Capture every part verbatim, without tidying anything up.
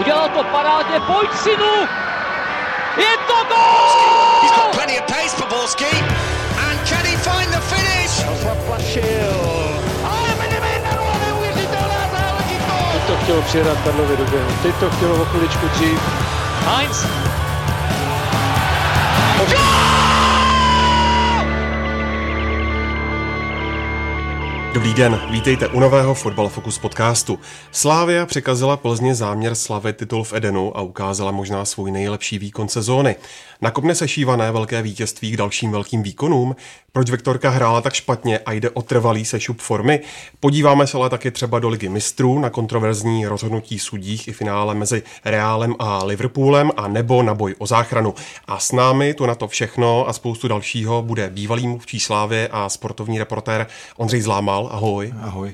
Udělal to parádně, pojď synu! Je to gól! He's got plenty of pace for Borski. And can he find the finish? Zaplašil. Ale Benjamin Nerula, neuvěřitelná záležitost! Teď to chtělo přihrát Karlově do běhu, teď to chtělo o chviličku dřív. Heinz! Dobrý den, vítejte u nového Fotbal Focus podcastu. Slavia překazila Plzni záměr slavit titul v Edenu a ukázala možná svůj nejlepší výkon sezóny. Nakopne se šívané velké vítězství k dalším velkým výkonům? Proč Viktorka hrála tak špatně a jde o trvalý sešup formy? Podíváme se ale taky třeba do Ligy mistrů, na kontroverzní rozhodnutí sudích i finále mezi Realem a Liverpoolem a nebo na boj o záchranu. A s námi tu na to všechno a spoustu dalšího bude bývalý mluvčí Slavie a sportovní reportér Ondřej Zlámal. Ahoj. Ahoj.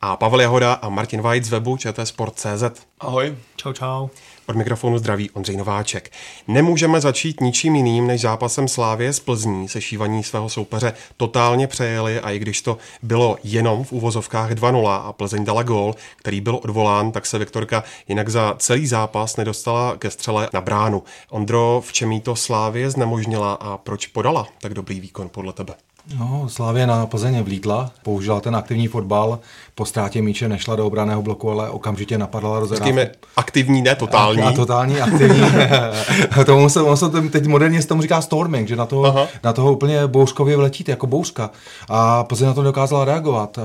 A Pavel Jahoda a Martin Vajc z webu čé té sport tečka cé zet. Ahoj. Čau, čau. Od mikrofonu zdraví Ondřej Nováček. Nemůžeme začít ničím jiným než zápasem Slavie s Plzní. Sešívaní svého soupeře totálně přejeli a i když to bylo jenom v uvozovkách dva nula a Plzeň dala gól, který byl odvolán, tak se Viktorka jinak za celý zápas nedostala ke střele na bránu. Ondro, v čem jí to Slavie znemožnila a proč podala tak dobrý výkon podle tebe? No, Slavie na Plzeň vlítla, použila ten aktivní fotbal, po ztrátě míče nešla do obranného bloku, ale okamžitě napadala rozehrávku. Aktivní, ne totální. A, a totální, aktivní. Tomu se, on se teď moderně se tomu říká storming, že na toho, na toho úplně bouřkově vletíte, jako bouřka. A Plzeň na to dokázala reagovat.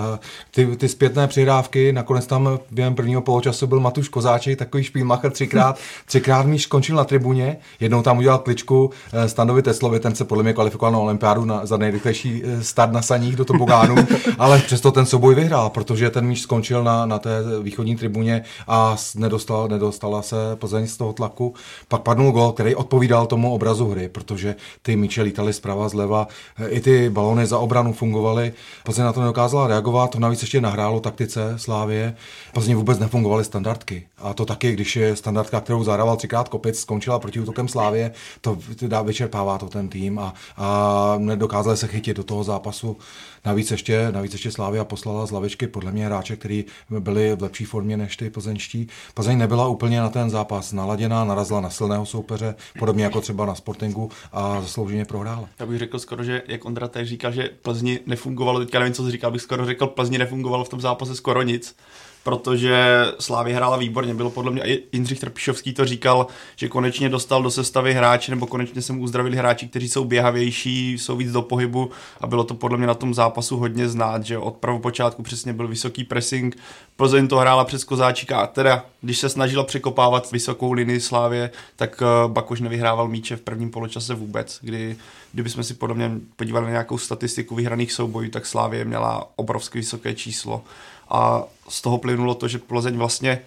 Ty, ty zpětné přihrávky, nakonec tam během prvního poločasu byl Matuš Kozáček, takový špílmacher, třikrát, třikrát míč skončil na tribuně, jednou tam udělal kličku Stanovi Teclovi, ten se podle mě kvalifikoval na olympiádu na, za nejrychlejší start na saních do tobogánu, ale přesto ten souboj vyhrál, protože ten míč skončil na, na té východní tribuně a nedostal, nedostala se Plzeň z toho tlaku. Pak padnul gol, který odpovídal tomu obrazu hry, protože ty míče lítaly zprava, zleva, i ty balony za obranu fungovaly. Plzeň na to nedokázala reagovat, to navíc ještě nahrálo taktice Slavie. Plzeň vůbec nefungovaly standardky. A to taky, když je standardka, kterou zahrával třikrát Kopec, skončila proti útokem Slavie, to dá vyčerpává to ten tým a, a nedokázali se chytit do toho zápasu. Navíc ještě, navíc ještě Slavia poslala z lavičky podle mě hráče, kteří byli v lepší formě než ty plzeňští. Plzeň nebyla úplně na ten zápas naladěná, narazila na silného soupeře, podobně jako třeba na Sportingu a zaslouženě prohrála. Já bych řekl skoro, že jak Ondra teď říká, že Plzni nefungovalo, teďka nevím, co jsi říkal, bych skoro řekl, Plzni nefungovalo v tom zápase skoro nic, protože Slavia hrála výborně, bylo podle mě, i Jindřich Trpišovský to říkal, že konečně dostal do sestavy hráče, nebo konečně se mu uzdravili hráči, kteří jsou běhavější, jsou víc do pohybu a bylo to podle mě na tom zápasu hodně znát, že od prvopočátku přesně byl vysoký pressing, Plzeň to hrála přes Kozáčika a teda, když se snažila překopávat vysokou linii Slavie, tak Bakoš nevyhrával míče v prvním poločase vůbec, kdy, kdybychom si podle mě podívali na nějakou statistiku vyhraných soubojů, tak Slavie měla obrovsky vysoké číslo. A z toho plynulo to, že Plzeň vlastně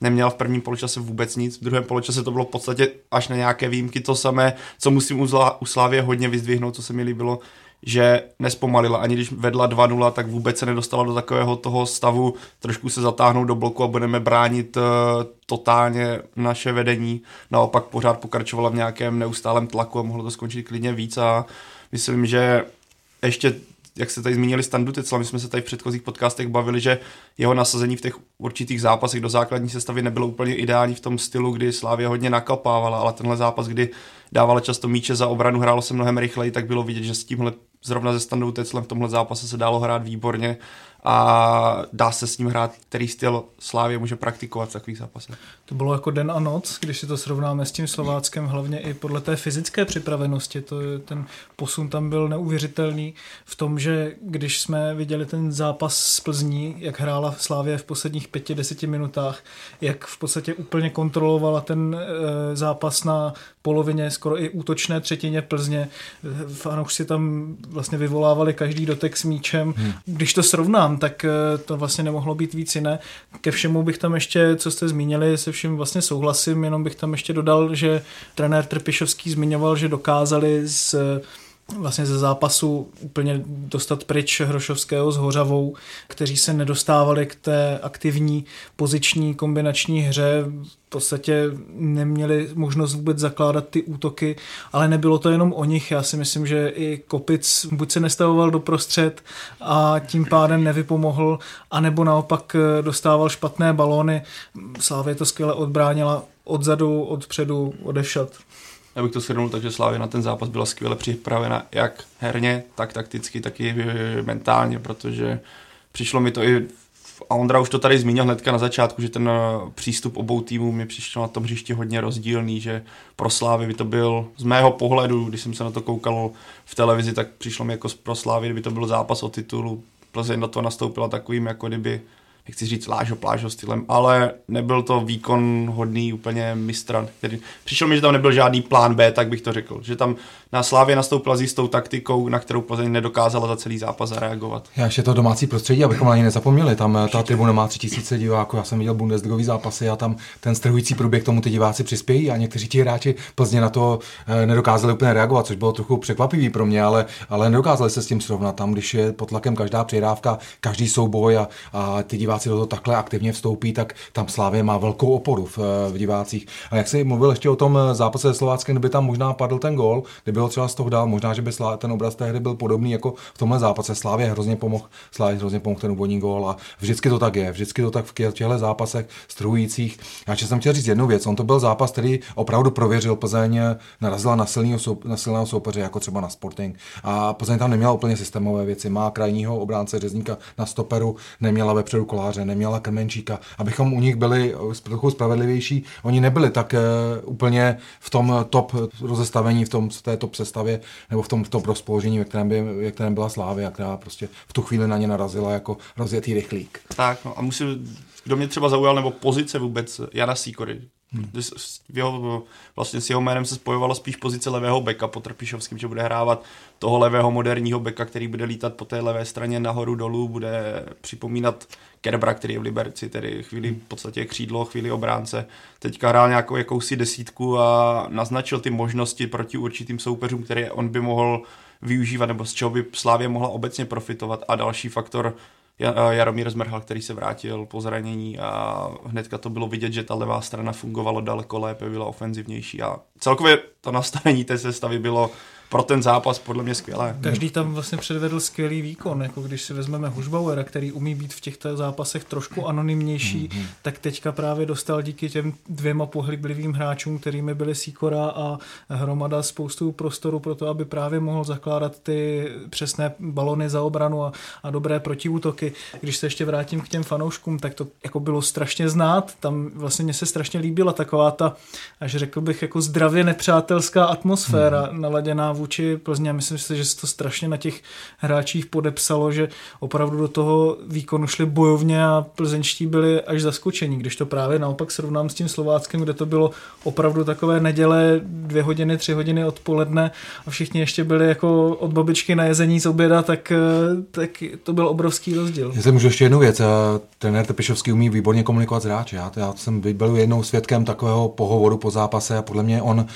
neměla v prvním poločase vůbec nic, v druhém poločase to bylo v podstatě až na nějaké výjimky to samé, co musím u, u Slavie hodně vyzdvihnout, co se mi líbilo, že nespomalila, ani když vedla dva nula, tak vůbec se nedostala do takového toho stavu, trošku se zatáhnout do bloku a budeme bránit uh, totálně naše vedení, naopak pořád pokračovala v nějakém neustálém tlaku a mohlo to skončit klidně víc a myslím, že ještě jak se tady zmínili Standu Tecla, my jsme se tady v předchozích podcastech bavili, že jeho nasazení v těch určitých zápasech do základní sestavy nebylo úplně ideální v tom stylu, kdy Slavia hodně nakapávala, ale tenhle zápas, kdy dávala často míče za obranu, hrálo se mnohem rychleji, tak bylo vidět, že s tímhle zrovna se Standou Teclem v tomhle zápase se dalo hrát výborně a dá se s ním hrát, který styl Slavie může praktikovat v takových zápasech. To bylo jako den a noc, když si to srovnáme s tím Slováckem, hlavně i podle té fyzické připravenosti. To, ten posun tam byl neuvěřitelný v tom, že když jsme viděli ten zápas s Plzní, jak hrála Slavie v posledních pěti, deseti minutách, jak v podstatě úplně kontrolovala ten e, zápas na polovině, skoro i útočné třetině Plzně. Fanoušci tam vlastně vyvolávali každý dotek s míčem. Hmm. Když to srovnám, tak to vlastně nemohlo být víc jiné. Ke všemu bych tam ještě, co jste zmínili, se vším vlastně souhlasím, jenom bych tam ještě dodal, že trenér Trpišovský zmiňoval, že dokázali z vlastně ze zápasu úplně dostat pryč Hrošovského s Hořavou, kteří se nedostávali k té aktivní poziční kombinační hře, v podstatě neměli možnost vůbec zakládat ty útoky, ale nebylo to jenom o nich. Já si myslím, že i Kopic buď se nestavoval doprostřed a tím pádem nevypomohl, anebo naopak dostával špatné balóny. Slavia to skvěle odbránila odzadu, odpředu, odevšad. Já bych to shrnul, takže Slavia na ten zápas byla skvěle připravena jak herně, tak takticky, tak i mentálně, protože přišlo mi to i, a Ondra už to tady zmínil hnedka na začátku, že ten přístup obou týmů mi přišel na tom hřišti hodně rozdílný, že pro Slavii by to byl, z mého pohledu, když jsem se na to koukal v televizi, tak přišlo mi jako pro Slavii by to byl zápas o titul. Plzeň na to nastoupila takovým, jako kdyby, nechci říct lážo plážo stylem, ale nebyl to výkon hodný úplně mistra. Přišlo mi, že tam nebyl žádný plán B, tak bych to řekl. Že tam na Slavii nastoupila s jistou taktikou, na kterou Plzeň nedokázala za celý zápas zareagovat. Já ještě to domácí prostředí, abychom ani nezapomněli. Tam ta tribuna má tři tisíce diváků, já jsem viděl bundesligový zápasy a tam ten strhující průběh tomu ty diváci přispějí a někteří ti hráči Plzně na to nedokázali úplně reagovat, což bylo trochu překvapivý pro mě, ale, ale nedokázali se s tím srovnat. Tam, když je pod tlakem každá přihrávka, každý souboj a, a ty diváci do toho takhle aktivně vstoupí, tak tam Slavia má velkou oporu v, v divácích. A jak jsi mluvil ještě o tom zápase se Slováckem, kdyby tam možná padl ten gól, kdyby ho třeba z toho dál, možná, že by ten obraz tehdy byl podobný jako v tomhle zápase. Slavia hrozně pomohl, Slavia hrozně pomohl ten úvodní gól a vždycky to tak je, vždycky to tak v těchto zápasech strhujících. Já jsem chtěl říct jednu věc, on to byl zápas, který opravdu prověřil, Plzeň narazila na, soup, na silného soupeře, jako třeba na Sporting. A Plzeň tam neměla úplně systémové věci, má krajního obránce Řezníka na stoperu, neměla vepředu Koláře, neměla Krmenčíka. Abychom u nich byli trochu spravedlivější, oni nebyli tak uh, úplně v tom top rozestavení, v tom v té top sestavě nebo v tom v top rozpoložení, ve kterém, by, ve kterém byla Slavia, která prostě v tu chvíli na ně narazila jako rozjetý rychlík. Tak, no a musím, kdo mě třeba zaujal, nebo pozice vůbec Jana Sýkory. Hmm. Jeho, vlastně s jeho jménem se spojovalo spíš pozice levého beka po Trpišovským, že bude hrávat toho levého moderního beka, který bude lítat po té levé straně nahoru dolů, bude připomínat Kerbra, který je v Liberci, tedy chvíli v podstatě křídlo, chvíli obránce. Teďka hrál nějakou jakousi desítku a naznačil ty možnosti proti určitým soupeřům, které on by mohl využívat, nebo z čeho by Slavia mohla obecně profitovat. A další faktor Jaromír Zmrhal, který se vrátil po zranění a hnedka to bylo vidět, že ta levá strana fungovala daleko lépe, byla ofenzivnější a celkově to nastavení té sestavy bylo pro ten zápas podle mě skvělé. Každý tam vlastně předvedl skvělý výkon, jako když si vezmeme Hušbauera, který umí být v těchto zápasech trošku anonymnější, mm-hmm. tak teďka právě dostal díky těm dvěma pohyblivým hráčům, kterými byly Sýkora a Hromada, spoustu prostoru pro to, aby právě mohl zakládat ty přesné balony za obranu a, a dobré protiútoky. Když se ještě vrátím k těm fanouškům, tak to jako bylo strašně znát, tam vlastně mě se strašně líbila taková ta, až řekl bych, jako zdravě nepřátelská atmosféra mm-hmm. naladěná vůči Plzni a myslím si, že se to strašně na těch hráčích podepsalo, že opravdu do toho výkonu šli bojovně a plzeňští byli až zaskočení, když to právě naopak srovnám s tím Slováckem, kde to bylo opravdu takové neděle, dvě hodiny, tři hodiny odpoledne a všichni ještě byli jako od babičky na jezení z oběda, tak, tak to byl obrovský rozdíl. Já se můžu ještě jednu věc, trenér Trpišovský umí výborně komunikovat s hráči, já, já jsem byl jednou svědkem takového pohovoru po zápase a podle mě on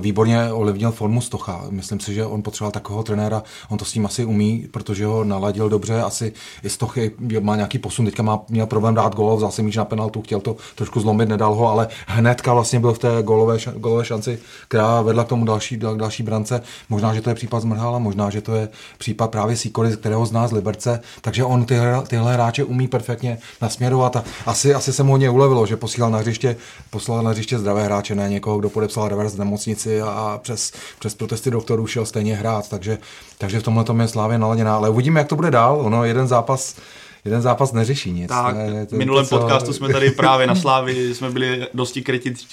výborně ovlivnil formu Stocha. Myslím si, že on potřeboval takového trenéra, on to s tím asi umí, protože ho naladil dobře, asi i Stoch má nějaký posun, teďka má, měl problém dát gól, vzal si míč na penaltu, chtěl to trošku zlomit, nedal ho, ale hnedka vlastně byl v té gólové, gólové šanci, která vedla k tomu další, další brance, možná, že to je případ Zmrhala, možná, že to je případ právě Sýkory, kterého zná z Liberce, takže on ty, tyhle hráče umí perfektně nasměrovat a asi, asi se mu hodně ulevilo, že posílal na hřiště, poslal na hřiště zdravé hráče, ne někoho, kdo podepsal revers v nemocnici a přes, přes protesty doktorů šel stejně hrát, takže, takže v tomhle tom je Slavia naladěná, ale uvidíme, jak to bude dál, ono jeden zápas Jeden zápas neřeší nic. Tak, ne, v minulém co... podcastu jsme tady právě na Slavii jsme byli dosti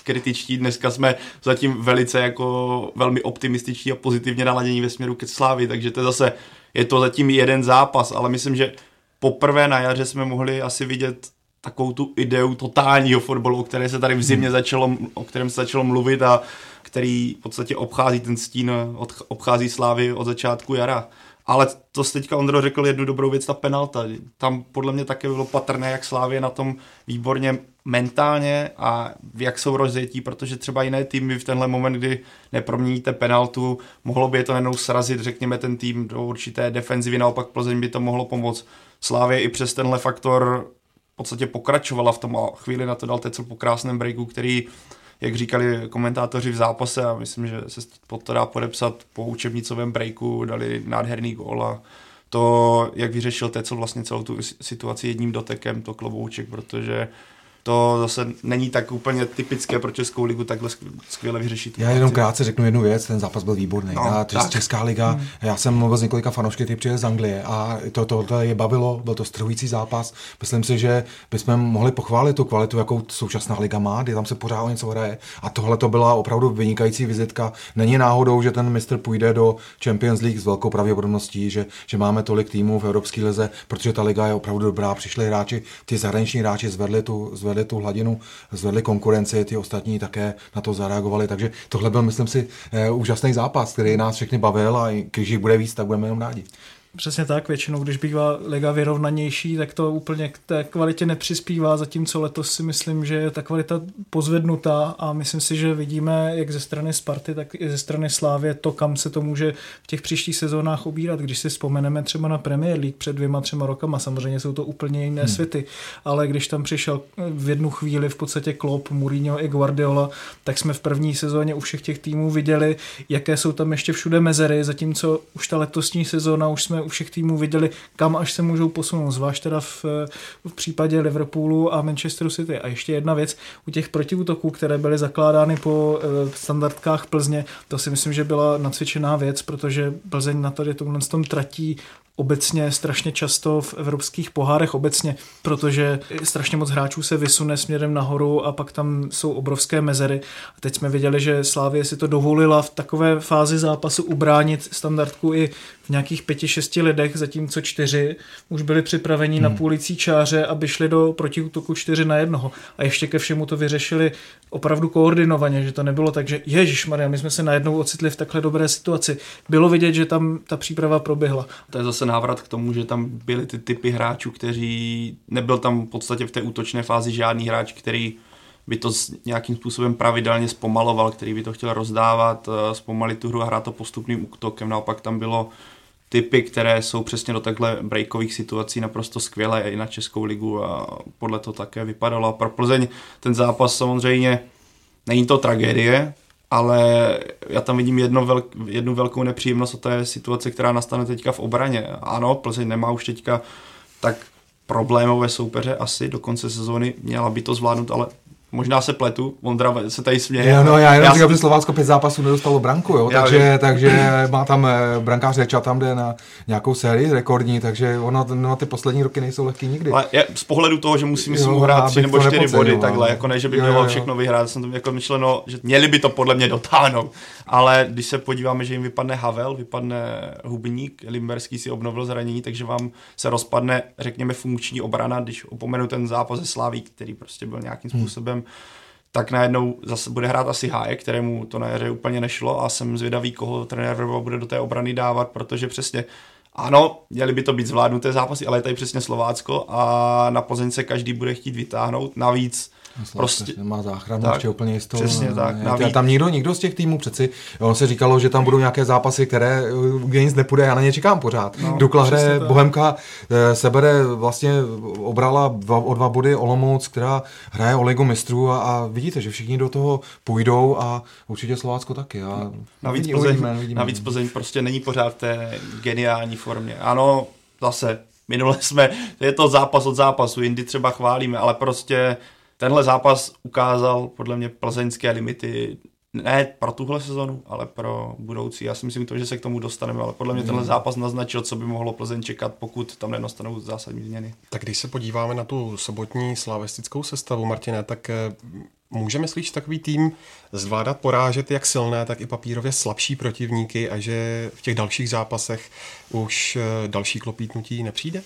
kritičtí, dneska jsme zatím velice jako velmi optimističtí a pozitivně naladění ve směru ke Slavii, takže to je zase, je to zatím jeden zápas, ale myslím, že poprvé na jaře jsme mohli asi vidět takovou tu ideu totálního fotbalu, o které se tady v zimě začalo, o kterém se začalo mluvit a který v podstatě obchází ten stín, obchází Slavii od začátku jara. Ale to jsi teďka, Ondro, řekl jednu dobrou věc, ta penalta. Tam podle mě také bylo patrné, jak Slavia na tom výborně mentálně a jak jsou rozjetí, protože třeba jiné týmy v tenhle moment, kdy neproměníte penaltu, mohlo by je to jednou srazit, řekněme, ten tým do určité defenzivy, naopak Plzeň by to mohlo pomoct. Slavia i přes tenhle faktor v podstatě pokračovala v tom a chvíli na to dal Tecl po krásném breaku, který, jak říkali komentátoři v zápase, a myslím, že se pod to dá podepsat, po učebnicovém breaku dali nádherný gól a to, jak vyřešil Tecl vlastně celou tu situaci jedním dotekem, to klobouček, protože to zase není tak úplně typické pro Českou ligu, takhle skvěle vyřešit. Já jenom krátce řeknu jednu věc, ten zápas byl výborný. No, já, to je Česká liga, hmm. já jsem mluvil s několika fanoušky, ty přijeli z Anglie a to, tohle je bavilo, byl to strhující zápas. Myslím si, že bychom mohli pochválit tu kvalitu, jakou současná liga má, kde tam se pořád o něco hraje. A tohle to byla opravdu vynikající vizitka. Není náhodou, že ten mistr půjde do Champions League s velkou pravděpodobností, že, že máme tolik týmů v evropské lize, protože ta liga je opravdu dobrá. Přišli hráči, ty zahraniční hráči zvedli tu zvedli tu hladinu, zvedli konkurenci, ty ostatní také na to zareagovali, takže tohle byl, myslím si, úžasný zápas, který nás všechny bavil a když jich bude víc, tak budeme jenom rádi. Přesně tak, většinou, když bývá liga vyrovnanější, tak to úplně k té kvalitě nepřispívá, zatímco letos si myslím, že je ta kvalita pozvednutá a myslím si, že vidíme jak ze strany Sparty, tak i ze strany Slávie to, kam se to může v těch příštích sezónách ubírat. Když si vzpomeneme třeba na Premier League před dvěma, třema rokama, samozřejmě jsou to úplně jiné hmm. světy, ale když tam přišel v jednu chvíli v podstatě Klopp, Mourinho i Guardiola, tak jsme v první sezóně u všech těch týmů viděli, jaké jsou tam ještě všude mezery, zatímco už ta letosní sezóna už jsme u všech týmů viděli, kam až se můžou posunout, zvlášť teda v, v případě Liverpoolu a Manchesteru City. A ještě jedna věc, u těch protiútoků, které byly zakládány po e, standardkách Plzně, to si myslím, že byla nacvičená věc, protože Plzeň na tady tomhle tom tratí obecně strašně často v evropských pohárech obecně, protože strašně moc hráčů se vysune směrem nahoru a pak tam jsou obrovské mezery. A teď jsme viděli, že Slavia si to dovolila v takové fázi zápasu ubránit standardku i v nějakých pěti, šesti lidech, zatímco čtyři už byli připraveni hmm. na půlicí čáře, aby šli do protiútoku čtyři na jednoho. A ještě ke všemu to vyřešili opravdu koordinovaně, že to nebylo tak, že ježišmarja, my jsme se najednou ocitli v takhle dobré situaci. Bylo vidět, že tam ta příprava proběhla. To je zase návrat k tomu, že tam byly ty typy hráčů, kteří nebyl tam v podstatě v té útočné fázi žádný hráč, který by to nějakým způsobem pravidelně zpomaloval, který by to chtěl rozdávat, zpomalit tu hru a hrát to postupným útokem. Naopak tam bylo typy, které jsou přesně do takhle breakových situací naprosto skvělé i na Českou ligu a podle toho také vypadalo. A pro Plzeň ten zápas samozřejmě není to tragédie, ale já tam vidím jedno velk, jednu velkou nepříjemnost a to je situace, která nastane teďka v obraně. Ano, Plzeň nemá už teďka tak problémové soupeře asi do konce sezóny, měla by to zvládnout, ale možná se pletu, Ondra se tady směje. Jo, no, já jenom říkám, že Slovácko pět zápasů nedostalo branku, jo, takže, takže má tam brankář Řeča, tam jde na nějakou sérii rekordní, takže ono, no, ty poslední roky nejsou lehký nikdy. Ale je, z pohledu toho, že musím si uhrát tři nebo čtyři body, jo, takhle, jako ne, že by jo, mělo jo, všechno vyhrát, jsem to jako myšleno, že měli by to podle mě dotáhnout, ale když se podíváme, že jim vypadne Havel, vypadne Hubník, Limberský si obnovil zranění, takže vám se rozpadne, řekněme, funkční obrana, když opomenu ten zápas ze Slaví, který prostě byl nějakým způsobem hmm. tak najednou zase bude hrát asi Háje, kterému to na jaře úplně nešlo a jsem zvědavý, koho trenér Vrba bude do té obrany dávat, protože přesně ano, měly by to být zvládnuté zápasy, ale je tady přesně Slovácko a na Plzeň se každý bude chtít vytáhnout, navíc Slavka, prostě má záchranu tak, ještě úplně jistou. Přesně tak. A tam nikdo, nikdo z těch týmů přeci. On se říkalo, že tam budou nějaké zápasy, které kde nic nepůjde, já na ně čekám pořád. No, Dukla hraje, Bohemka sebere vlastně obrala dva, o dva body Olomouc, která hraje o ligu mistrů a, a vidíte, že všichni do toho půjdou a určitě Slovácko taky. A navíc, vidíme, Plzeň, vidíme, vidíme. Navíc Plzeň prostě není pořád v té geniální formě. Ano, zase, minule jsme, je to zápas od zápasu, jindy třeba chválíme, ale prostě tenhle zápas ukázal podle mě plzeňské limity, ne pro tuhle sezonu, ale pro budoucí. Já si myslím to, že se k tomu dostaneme, ale podle mě tenhle zápas naznačil, co by mohlo Plzeň čekat, pokud tam nenastanou zásadní změny. Tak když se podíváme na tu sobotní slavistickou sestavu, Martina, tak může, myslíš, takový tým zvládat porážet jak silné, tak i papírově slabší protivníky a že v těch dalších zápasech už další klopítnutí nepřijde?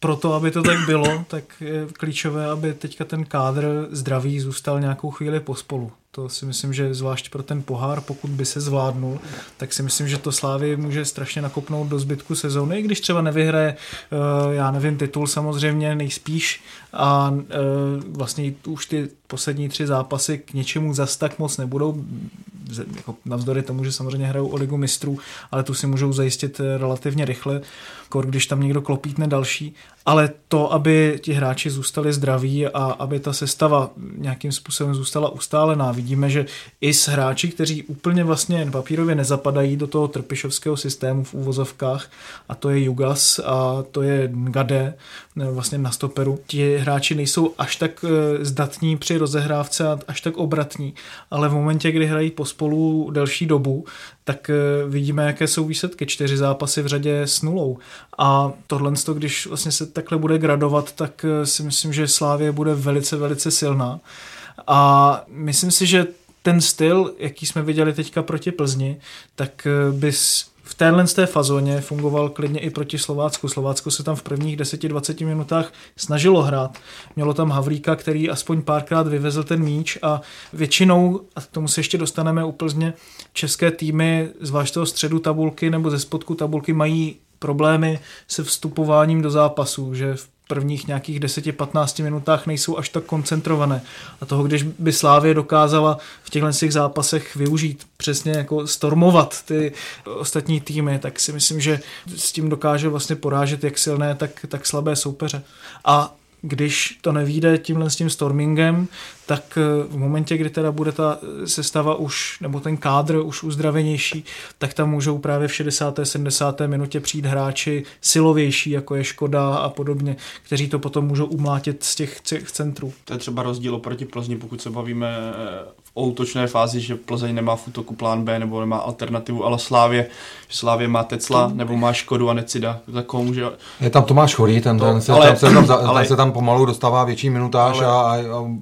proto, aby to tak bylo, tak je klíčové, aby teďka ten kádr zdravý zůstal nějakou chvíli pospolu. To si myslím, že zvlášť pro ten pohár, pokud by se zvládnul, tak si myslím, že to Slávii může strašně nakopnout do zbytku sezóny, i když třeba nevyhraje, já nevím, titul samozřejmě nejspíš a vlastně už ty poslední tři zápasy k něčemu zas tak moc nebudou, jako navzdory tomu, že samozřejmě hrajou o ligu mistrů, ale tu si můžou zajistit relativně rychle, kor když tam někdo klopítne další, ale to, aby ti hráči zůstali zdraví a aby ta sestava nějakým způsobem zůstala ustálená. Vidíme, že i s hráči, kteří úplně vlastně papírově nezapadají do toho Trpišovského systému v úvozovkách, a to je Jugas a to je Ngade vlastně na stoperu. Ti hráči nejsou až tak zdatní při rozehrávce a až tak obratní, ale v momentě, kdy hrají pospolu delší dobu, tak vidíme, jaké jsou výsledky. Čtyři zápasy v řadě s nulou. A tohle, když vlastně se takhle bude gradovat, tak si myslím, že Slavie bude velice, velice silná. A myslím si, že ten styl, jaký jsme viděli teďka proti Plzni, tak bys v téhle té fazóně fungoval klidně i proti Slovácku. Slovácko se tam v prvních deseti dvaceti minutách snažilo hrát. Mělo tam Havlíka, který aspoň párkrát vyvezl ten míč a většinou, a k tomu se ještě dostaneme u Plzně, české týmy, zvlášť toho středu tabulky nebo ze spodku tabulky, mají problémy se vstupováním do zápasů, že v prvních nějakých deseti patnácti minutách nejsou až tak koncentrované. A toho, když by Slavie dokázala v těchto zápasech využít, přesně jako stormovat ty ostatní týmy, tak si myslím, že s tím dokáže vlastně porážet jak silné, tak, tak slabé soupeře. A když to nevyjde tímhle s tím stormingem, tak v momentě, kdy teda bude ta sestava už, nebo ten kádr už uzdravenější, tak tam můžou právě v šedesáté sedmdesáté minutě přijít hráči silovější, jako je Škoda a podobně, kteří to potom můžou umlátit z těch centrů. To je třeba rozdíl oproti Plzni, pokud se bavíme v útočné fázi, že Plzeň nemá v útoku plán B nebo nemá alternativu, ale Slávě, že Slávě má Tecla nebo má Škodu a Necida. Tak koho může... Je tam Tomáš Chorý, ten, to, ten se, ale, tam, se, tam, ale, se tam pomalu dostává větší minutáž a, a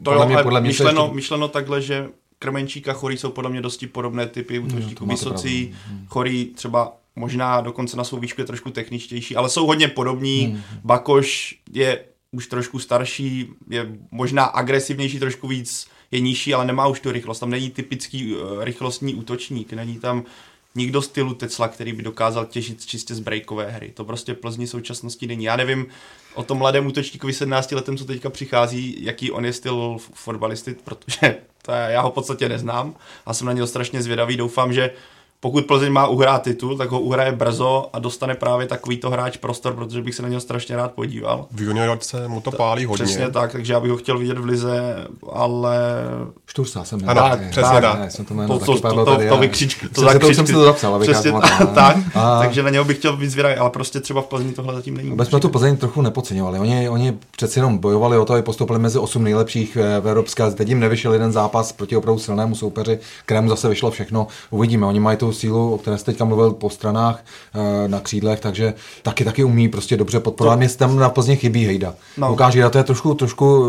podle mě podle Myšleno, ještě... myšleno takhle, že Krmenčík a Chorý jsou podle mě dosti podobné typy útočníků, no, vysocí, Chorý třeba možná dokonce na svou výšku je trošku techničtější, ale jsou hodně podobní. Hmm. Bakoš je už trošku starší, je možná agresivnější, trošku víc je nižší, ale nemá už tu rychlost, tam není typický rychlostní útočník, není tam nikdo stylu Tecla, který by dokázal těžit čistě z breakové hry. To prostě Plzni v současnosti není. Já nevím o tom mladém útočníkovi sedmnáctiletém, co teďka přichází, jaký on je styl fotbalisty, protože to já ho v podstatě neznám a jsem na něj strašně zvědavý. Doufám, že pokud Plzeň má uhrát titul, tak ho uhraje brzo a dostane právě takovýto hráč prostor, protože bych se na něj strašně rád podíval. V juniorce mu to pálí hodně. Přesně tak, takže já bych ho chtěl vidět v lize, ale... Štursa jsem měl. Ano, přesně tak. To, to, to, to, to vykřičky. To přesně to jsem si to zapsal, abych já tak, tak a... takže na něho bych chtěl být zvědavý, ale prostě třeba v Plzni tohle zatím není. My jsme tu Plzeň trochu nepodceňovali. Oni, oni přeci jenom bojovali o to, aby postoupili mezi osm nejlepších v Evropské lize. Teď jim nevyšel jeden zápas proti opravdu silnému soupeři, kterému zase vyšlo všechno. Uvidíme, oni mají sílu, o které jste teďka mluvil, po stranách, na křídlech, takže taky taky umí prostě dobře podporovat. Mě tam na Plzně chybí Hejda. No. Lukáš Hejda, to je trošku, trošku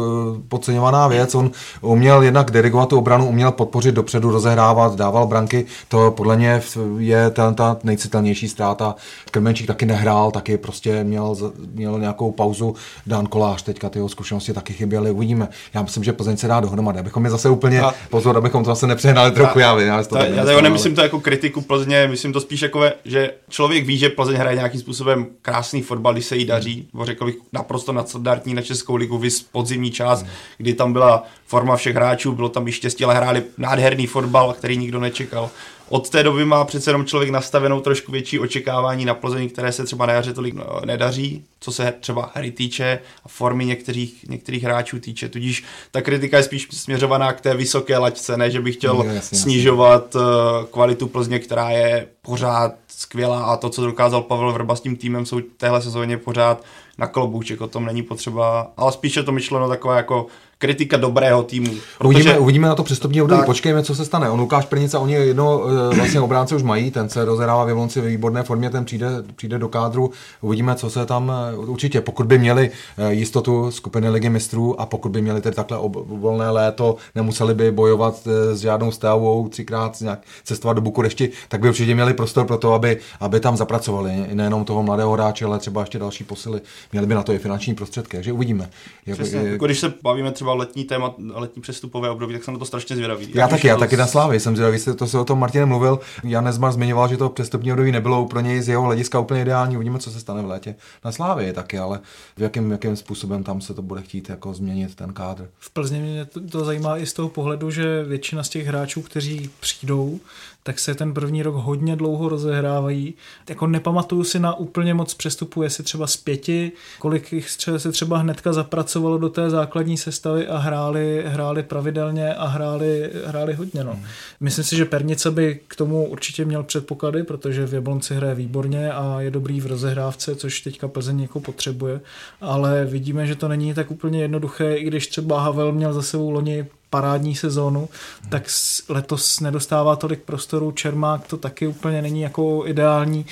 podceňovaná věc. On uměl jednak dirigovat tu obranu, uměl podpořit dopředu, rozehrávat, dával branky. To podle mě je ta, ta nejcitelnější ztráta. Krmenčík taky nehrál, taky prostě měl, měl nějakou pauzu. Dan Kolář teďka, ty jeho zkušenosti taky chyběly. Uvidíme. Já myslím, že Plzeň se dá dohromady. Abychom je zase úplně a... pozor, abychom to zase nepřehnali trochu. Já, já, to, já, já nemyslím to jako kritiku Plzně, myslím to spíš jako, že člověk ví, že Plzeň hraje nějakým způsobem krásný fotbal, když se jí daří, bo řekl bych naprosto nadstandardní na Českou ligu, vys podzimní čas, mm. kdy tam byla forma všech hráčů, bylo tam i štěstí, ale hráli nádherný fotbal, který nikdo nečekal. Od té doby má přece jenom člověk nastavenou trošku větší očekávání na Plzeň, které se třeba na jaře tolik nedaří, co se třeba hry týče a formy některých, některých hráčů týče. Tudíž ta kritika je spíš směřovaná k té vysoké laťce, ne, že bych chtěl jasně, snižovat jasně. kvalitu Plzně, která je pořád skvělá a to, co dokázal Pavel Vrba s tím týmem, jsou téhle sezóně pořád na klobouček, o tom není potřeba, ale spíše to myšleno takové jako kritika dobrého týmu. Uvidíme, protože... uvidíme na to přestupní období, počkejme, co se stane. On Lukáš Prnica, oni jedno vlastně obránce už mají, ten se rozehrává v Jablonci ve výborné formě, ten přijde, přijde do kádru. Uvidíme, co se tam určitě, pokud by měli jistotu skupiny Ligy mistrů a pokud by měli tedy takhle volné léto, nemuseli by bojovat s žádnou stávou, třikrát nějak cestovat do Bukurešti, tak by určitě měli prostor pro to, aby, aby tam zapracovali nejenom toho mladého hráče, ale třeba ještě další posily. Měli by na to i finanční prostředky, takže uvidíme. Přesně, jak... Když se bavíme třeba letní téma, letní přestupové období, tak jsem na to strašně zvědavý. Já taky, já taky na Slávy jsem zvědavý, to se o tom Martine mluvil. Jan Nezmar zmiňoval, že to přestupní období nebylo pro něj z jeho hlediska úplně ideální. Uvidíme, co se stane v létě. Na Slávy taky, ale v jakým, jakým způsobem tam se to bude chtít jako změnit ten kádr. V Plzni mě to, to zajímá i z toho pohledu, že většina z těch hráčů, kteří přijdou, tak se ten první rok hodně dlouho rozehrávají. Jako nepamatuju si na úplně moc přestupů, jestli třeba z pěti, kolik jich se třeba hnedka zapracovalo do té základní sestavy a hráli, hráli pravidelně a hráli, hráli hodně. No. Myslím si, že Pernica by k tomu určitě měl předpoklady, protože v Jablonci hraje výborně a je dobrý v rozehrávce, což teďka Plzeň jako potřebuje. Ale vidíme, že to není tak úplně jednoduché, i když třeba Havel měl za sebou loni parádní sezónu, tak letos nedostává tolik prostoru. Čermák to taky úplně není jako ideální.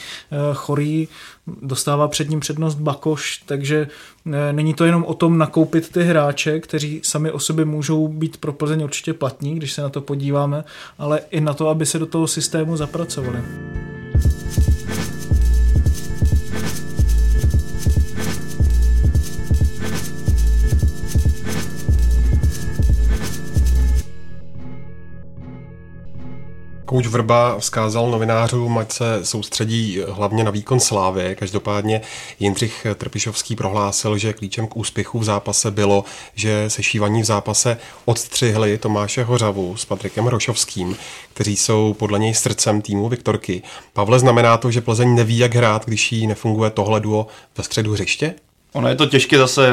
Chorý dostává před ním přednost Bakoš, takže není to jenom o tom nakoupit ty hráče, kteří sami o sobě můžou být pro Plzeň určitě platní, když se na to podíváme, ale i na to, aby se do toho systému zapracovali. Kouč Vrba vzkázal novinářům, ať se soustředí hlavně na výkon Slávy. Každopádně Jindřich Trpišovský prohlásil, že klíčem k úspěchu v zápase bylo, že sešívaní v zápase odstřihli Tomáše Hořavu s Patrikem Hrošovským, kteří jsou podle něj srdcem týmu Viktorky. Pavle, znamená to, že Plzeň neví, jak hrát, když jí nefunguje tohle duo ve středu hřiště? Ono je to těžké zase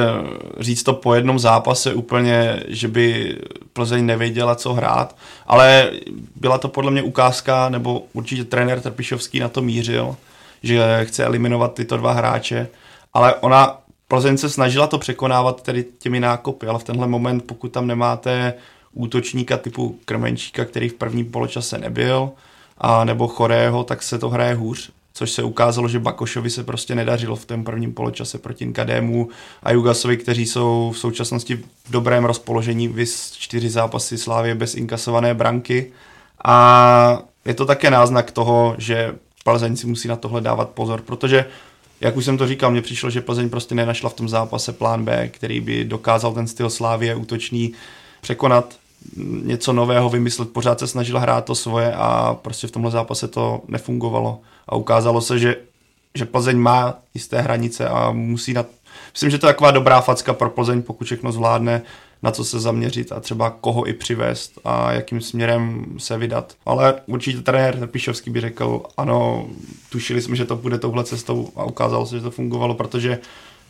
říct to po jednom zápase úplně, že by Plzeň nevěděla, co hrát, ale byla to podle mě ukázka, nebo určitě trenér Trpišovský na to mířil, že chce eliminovat tyto dva hráče, ale ona, Plzeň se snažila to překonávat tedy těmi nákopy, ale v tenhle moment, pokud tam nemáte útočníka typu Krmenčíka, který v prvním poločase nebyl, a nebo Chorého, tak se to hraje hůř. Což se ukázalo, že Bakošovi se prostě nedařilo v tom prvním poločase proti Nkadému a Jugasovi, kteří jsou v současnosti v dobrém rozpoložení, vys čtyři zápasy Slávie bez inkasované branky. A je to také náznak toho, že Plzeň si musí na tohle dávat pozor, protože, jak už jsem to říkal, mně přišlo, že Plzeň prostě nenašla v tom zápase plán B, který by dokázal ten styl Slávie útočný překonat, něco nového vymyslet, pořád se snažila hrát to svoje a prostě v tomhle zápase to nefungovalo. A ukázalo se, že, že Plzeň má jisté hranice a musí na... Myslím, že to je taková dobrá facka pro Plzeň, pokud všechno zvládne, na co se zaměřit a třeba koho i přivést a jakým směrem se vydat. Ale určitě trenér Trpišovský by řekl, ano, tušili jsme, že to bude touhle cestou a ukázalo se, že to fungovalo, protože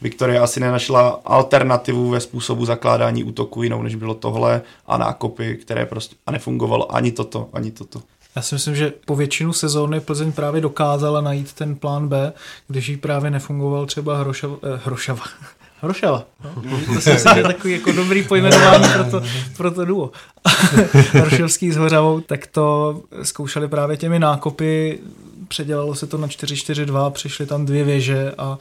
Viktoria asi nenašla alternativu ve způsobu zakládání útoku jinou, než bylo tohle a nákopy, které prostě a nefungovalo ani toto, ani toto. Já si myslím, že po většinu sezóny Plzeň právě dokázala najít ten plán B, když jí právě nefungoval třeba Hrošava. Eh, Hrošava. Hrošava. No? To si myslím, že takový jako dobrý pojmenování pro to, pro to duo. Hrošovský s Hořavou, tak to zkoušeli právě těmi nákopy, předělalo se to na čtyři čtyři dva, přišly tam dvě věže a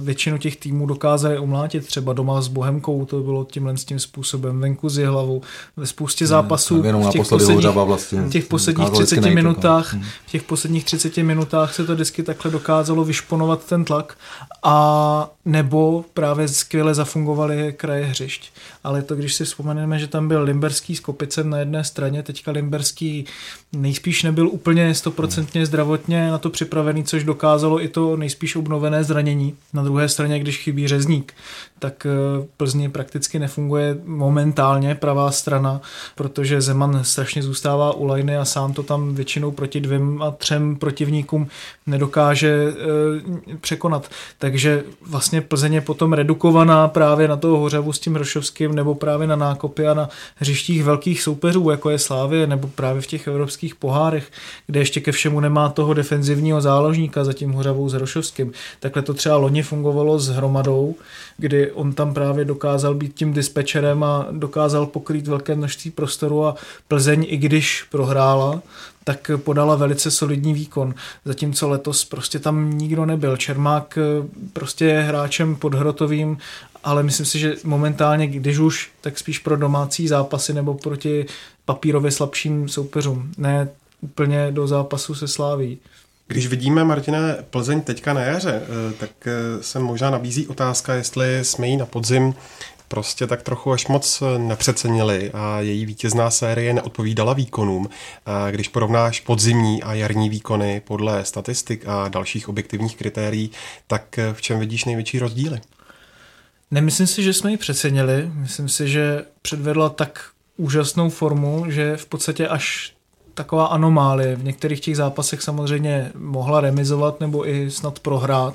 e, většinu těch týmů dokázali umlátit, třeba doma s Bohemkou, to bylo tímhle s tím způsobem, venku s Jihlavou, ve spoustě zápasů ne, v těch posledních, vlastně, těch posledních třiceti minutách, nejde. v těch posledních třiceti minutách se to vždycky takhle dokázalo vyšponovat ten tlak a nebo právě skvěle zafungovaly kraje hřišť. Ale to, když si vzpomeneme, že tam byl Limberský s Kopicem na jedné straně, teďka Limberský nejspíš nebyl úplně stoprocentně zdravotně na to připravený, což dokázalo i to nejspíš obnovené zranění. Na druhé straně, když chybí Řezník, tak Plzni prakticky nefunguje momentálně pravá strana, protože Zeman strašně zůstává u lajny a sám to tam většinou proti dvěm a třem protivníkům nedokáže překonat. Takže vlastně Plzeň je potom redukovaná právě na toho Hořavu s tím Hrošovským nebo právě na nákopy a na hřištích velkých soupeřů, jako je Slávie, nebo právě v těch evropských pohárech, kde ještě ke všemu nemá toho defenzivního záložníka za tím Hořavou s Hrošovským. Takhle to třeba loni fungovalo s Hromadou, kdy on tam právě dokázal být tím dispečerem a dokázal pokrýt velké množství prostoru a Plzeň, i když prohrála, tak podala velice solidní výkon. Zatímco letos prostě tam nikdo nebyl. Čermák prostě je hráčem podhrotovým, ale myslím si, že momentálně, když už, tak spíš pro domácí zápasy nebo proti papírově slabším soupeřům. Ne úplně do zápasu se Slavií. Když vidíme, Martine, Plzeň teďka na jaře, tak se možná nabízí otázka, jestli jsme ji na podzim prostě tak trochu až moc nepřecenili a její vítězná série neodpovídala výkonům. Když porovnáš podzimní a jarní výkony podle statistik a dalších objektivních kritérií, tak v čem vidíš největší rozdíly? Nemyslím si, že jsme ji přecenili. Myslím si, že předvedla tak úžasnou formu, že v podstatě až taková anomálie. V některých těch zápasech samozřejmě mohla remizovat nebo i snad prohrát.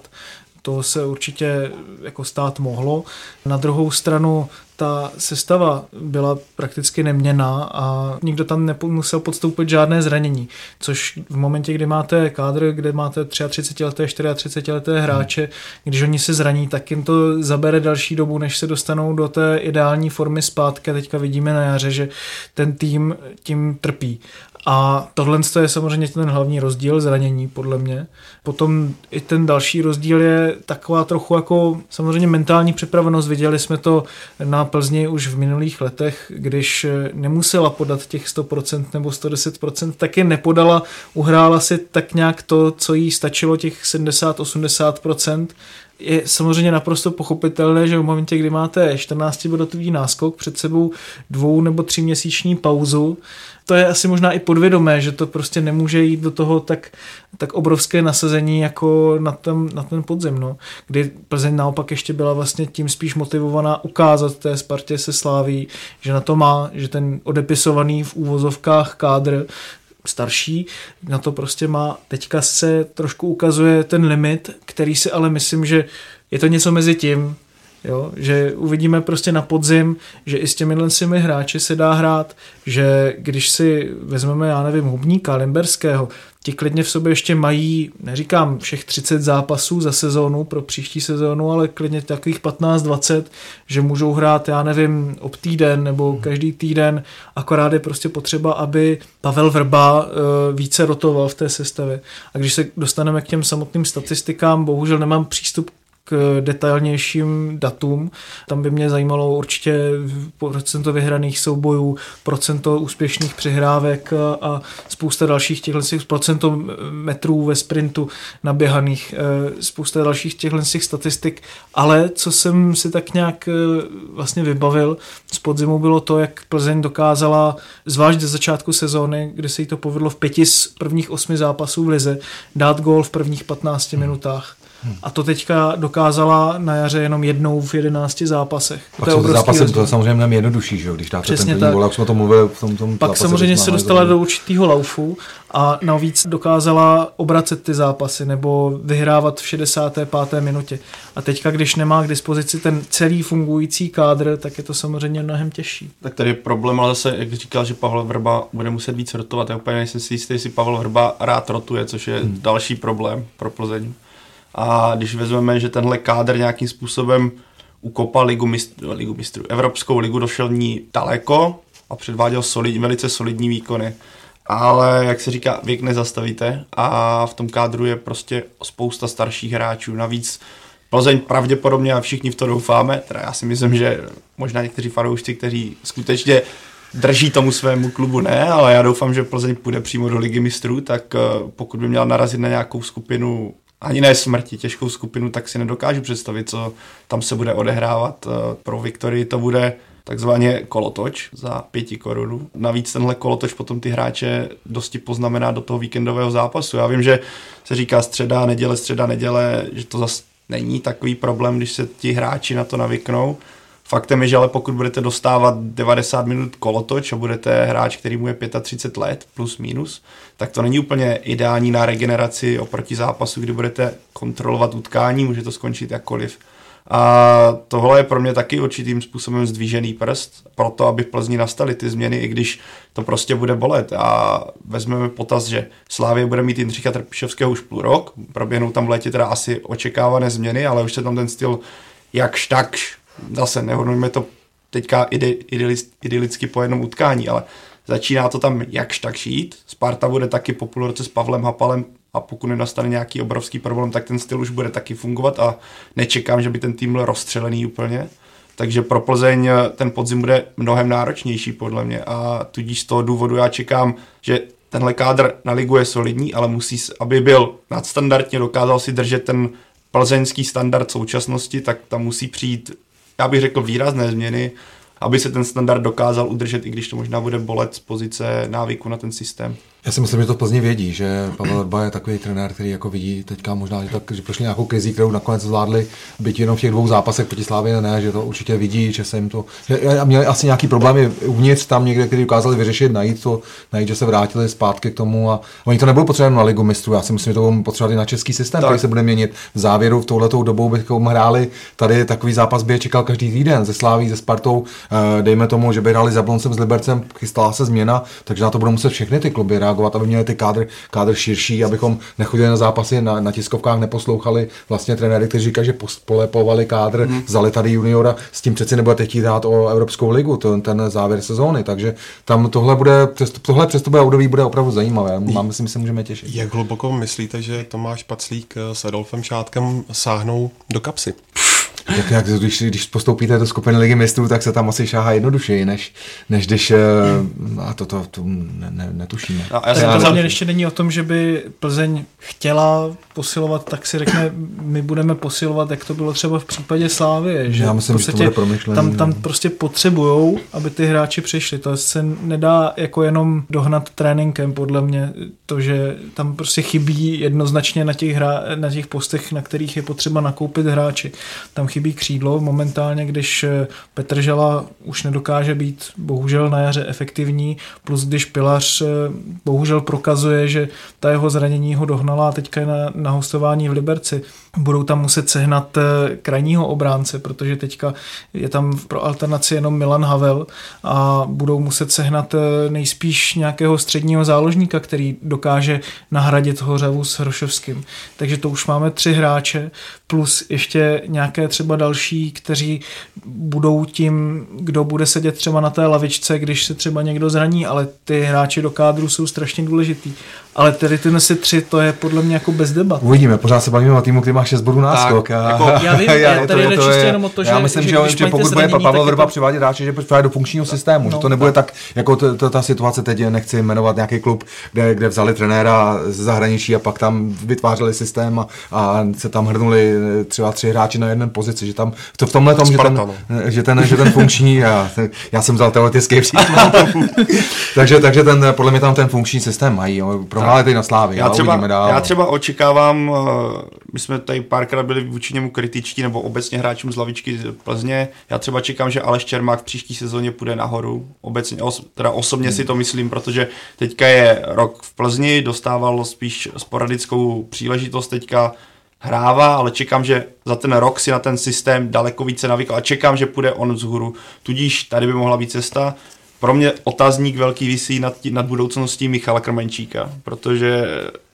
To se určitě jako stát mohlo. Na druhou stranu ta sestava byla prakticky neměnná a nikdo tam nemusel podstoupit žádné zranění, což v momentě, kdy máte kádr, kde máte třicet tři leté, třicet čtyři leté hráče, když oni se zraní, tak jim to zabere další dobu, než se dostanou do té ideální formy zpátky. A teďka vidíme na jaře, že ten tým tím trpí. A tohle je samozřejmě ten hlavní rozdíl zranění, podle mě. Potom i ten další rozdíl je taková trochu jako samozřejmě mentální připravenost. Viděli jsme to na Plzni už v minulých letech, když nemusela podat těch sto procent nebo sto deset procent, taky nepodala, uhrála si tak nějak to, co jí stačilo, těch sedmdesát až osmdesát procent. Je samozřejmě naprosto pochopitelné, že v momentě, kdy máte čtrnáctibodový náskok před sebou, dvou nebo tříměsíční pauzu, to je asi možná i podvědomé, že to prostě nemůže jít do toho tak, tak obrovské nasazení jako na ten, na ten podzim, no. Kdy Plzeň naopak ještě byla vlastně tím spíš motivovaná ukázat té Spartě se Slaví, že na to má, že ten odepisovaný v úvozovkách kádr starší, na to prostě má. Teďka se trošku ukazuje ten limit, který si ale myslím, že je to něco mezi tím, jo? Že uvidíme prostě na podzim, že i s těmihle simi hráči se dá hrát, že když si vezmeme, já nevím, Hubníka, Limberského, ti klidně v sobě ještě mají, neříkám všech třicet zápasů za sezónu pro příští sezónu, ale klidně takových patnáct dvacet, že můžou hrát, já nevím, ob týden nebo každý týden, akorát je prostě potřeba, aby Pavel Vrba více rotoval v té sestavě. A když se dostaneme k těm samotným statistikám, bohužel nemám přístup k detailnějším datům. Tam by mě zajímalo určitě procento vyhraných soubojů, procento úspěšných přihrávek a, a spousta dalších těchto procento metrů ve sprintu naběhaných, spousta dalších těchto statistik, ale co jsem si tak nějak vlastně vybavil z podzimu, bylo to, jak Plzeň dokázala, zvlášť ze začátku sezóny, kde se jí to povedlo v pěti z prvních osmi zápasů v lize, dát gól v prvních patnácti minutách. A to teďka dokázala na jaře jenom jednou v jedenácti zápasech. Pak to je zápasem to je samozřejmě mnohem jednodušší, že? Když dáte přesně ten první gól, už jsme to mluvili v tom, tom pak zápase, samozřejmě se dostala zároveň do určitýho laufu a navíc dokázala obracet ty zápasy nebo vyhrávat v šedesáté páté minutě. A teďka, když nemá k dispozici ten celý fungující kádr, tak je to samozřejmě mnohem těžší. Tak tady je problém, ale zase, jak říkal, že Pavel Vrba bude muset víc rotovat. Já úplně nejsem si jistý, jestli Pavel Vrba rád rotuje, což je hmm. další problém pro Plzeň. A když vezmeme, že tenhle kádr nějakým způsobem ukopal ligu mistrů, ligu mistrů, Evropskou ligu, došel ní daleko a předváděl solid, velice solidní výkony. Ale jak se říká, věk nezastavíte a v tom kádru je prostě spousta starších hráčů. Navíc Plzeň pravděpodobně, a všichni v to doufáme, teda já si myslím, že možná někteří fanoušci, kteří skutečně drží tomu svému klubu, ne, ale já doufám, že Plzeň půjde přímo do ligy mistrů, tak pokud by měla narazit na nějakou skupinu, ani ne smrti, těžkou skupinu, tak si nedokážu představit, co tam se bude odehrávat. Pro Viktorii to bude takzvaně kolotoč za pěti korunů. Navíc tenhle kolotoč potom ty hráče dosti poznamená do toho víkendového zápasu. Já vím, že se říká středa, neděle, středa, neděle, že to zase není takový problém, když se ti hráči na to navyknou. Faktem je, že ale pokud budete dostávat devadesát minut kolotoč a budete hráč, který mu je třicet pět let plus minus, tak to není úplně ideální na regeneraci oproti zápasu, kdy budete kontrolovat utkání, může to skončit jakkoliv. A tohle je pro mě taky určitým způsobem zdvížený prst, proto aby v Plzni nastaly ty změny, i když to prostě bude bolet. A vezmeme potaz, že Slavia bude mít Jindřicha Trpišovského už půl rok, proběhnou tam v létě teda asi očekávané změny, ale už se tam ten styl jakž takž, zase nehodnujeme to teďka idylicky po jednom utkání, ale začíná to tam jakž takž jít. Sparta bude taky po půl roce s Pavlem Hapalem a pokud nenastane nějaký obrovský problém, tak ten styl už bude taky fungovat a nečekám, že by ten tým byl rozstřelený úplně. Takže pro Plzeň ten podzim bude mnohem náročnější podle mě a tudíž z toho důvodu já čekám, že tenhle kádr na ligu je solidní, ale musí, aby byl nadstandardně, dokázal si držet ten plzeňský standard současnosti, tak tam musí přijít, já bych řekl, výrazné změny, aby se ten standard dokázal udržet, i když to možná bude bolet z pozice návyku na ten systém. Já si myslím, že to v Plzni vědí, že Pavel Vrba je takový trenér, který jako vidí teďka možná, že, tak, že prošli nějakou krizí, kterou nakonec zvládli, byť jenom v těch dvou zápasech proti Slavii, ne, že to určitě vidí, že se jim to... Že měli asi nějaký problémy uvnitř tam někde, který ukázali vyřešit, najít to, najít, že se vrátili zpátky k tomu a oni to nebudou potřebovat na ligu mistrů, já si myslím, že to budou potřebovat i na český systém, tak, který se bude měnit. V závěru v touhletou dobou bychom hráli, tady takový zápas by je čekal každý týden ze Slaví, ze Spartou, dejme tomu, že by hráli s Jabloncem, s Libercem, chystala se změna, takže na to budou muset všechny ty kluby reagovat, aby měli ty kádr, kádr širší, abychom nechodili na zápasy, na, na tiskovkách neposlouchali vlastně trenéry, kteří říkají, že polepovali kádr, mm. vzali tady juniora, s tím přeci nebudete chtít dát o Evropskou ligu, ten, ten závěr sezóny, takže tam tohle bude, tohle přestupové období bude opravdu zajímavé, máme si, my se můžeme těšit. Jak hluboko myslíte, že Tomáš Paclík s Adolfem Šátkem sáhnou do kapsy? Tak jak, když, když postoupíte do skupiny Ligy mistrů, tak se tam asi šáhá jednodušeji, než, než když... A to, to, to ne, ne, netušíme. A já tak to za mě ještě není o tom, že by Plzeň chtěla posilovat, tak si řekne, my budeme posilovat, jak to bylo třeba v případě Slávie. Že já myslím, v podstatě, že to bude tam, tam prostě potřebujou, aby ty hráči přišli. To se nedá jako jenom dohnat tréninkem, podle mě. To, že tam prostě chybí jednoznačně na těch, hra, na těch postech, na kterých je potřeba nakoupit hráči. Tam chybí křídlo momentálně, když Petr Žala už nedokáže být bohužel na jaře efektivní, plus když Pilař bohužel prokazuje, že ta jeho zranění ho dohnala a teďka je na, na hostování v Liberci. Budou tam muset sehnat krajního obránce, protože teďka je tam pro alternaci jenom Milan Havel a budou muset sehnat nejspíš nějakého středního záložníka, který dokáže nahradit Hořavu s Hrošovským. Takže to už máme tři hráče, plus ještě nějaké třeba další, kteří budou tím, kdo bude sedět třeba na té lavičce, když se třeba někdo zraní, ale ty hráči do kádru jsou strašně důležitý. Ale tedy ty si tři, to je podle mě jako bez debat. Uvidíme, pořád se bavíme o týmu, který má šest bodů náskok. Jako, já vím, já, tady jde čistě jenom o to, že já myslím, že, že, že pokud zranění, bude Pavel Vrba to... přivádět hráče, že přivádět do funkčního systému, no, že to nebude tak, tak jako t, t, ta situace teď, nechci jmenovat nějaký klub, kde, kde vzali trenéra z zahraničí a pak tam vytvářeli systém a, a se tam hrnuli třeba tři hráči na jedné pozici, že tam to v tomhle tom, že ten, že ten, že ten funkční, já, já jsem vzal teoretický příklad. takže, takže ten, podle mě tam ten funkční systém mají, jo, prohráli na Slávy, já, já třeba očekávám, my jsme tady párkrát byli vůči němu kritičtí, nebo obecně hráčům z lavičky Plzně, já třeba čekám, že Aleš Čermák v příští sezóně půjde nahoru, obecně, teda osobně hmm. si to myslím, protože teďka je rok v Plzni, dostával spíš sporadickou příležitost, teďka hrává, ale čekám, že za ten rok si na ten systém daleko více navykl a čekám, že půjde on vzhůru, tudíž tady by mohla být cesta. Pro mě otazník velký visí nad, tí, nad budoucností Michala Krmenčíka, protože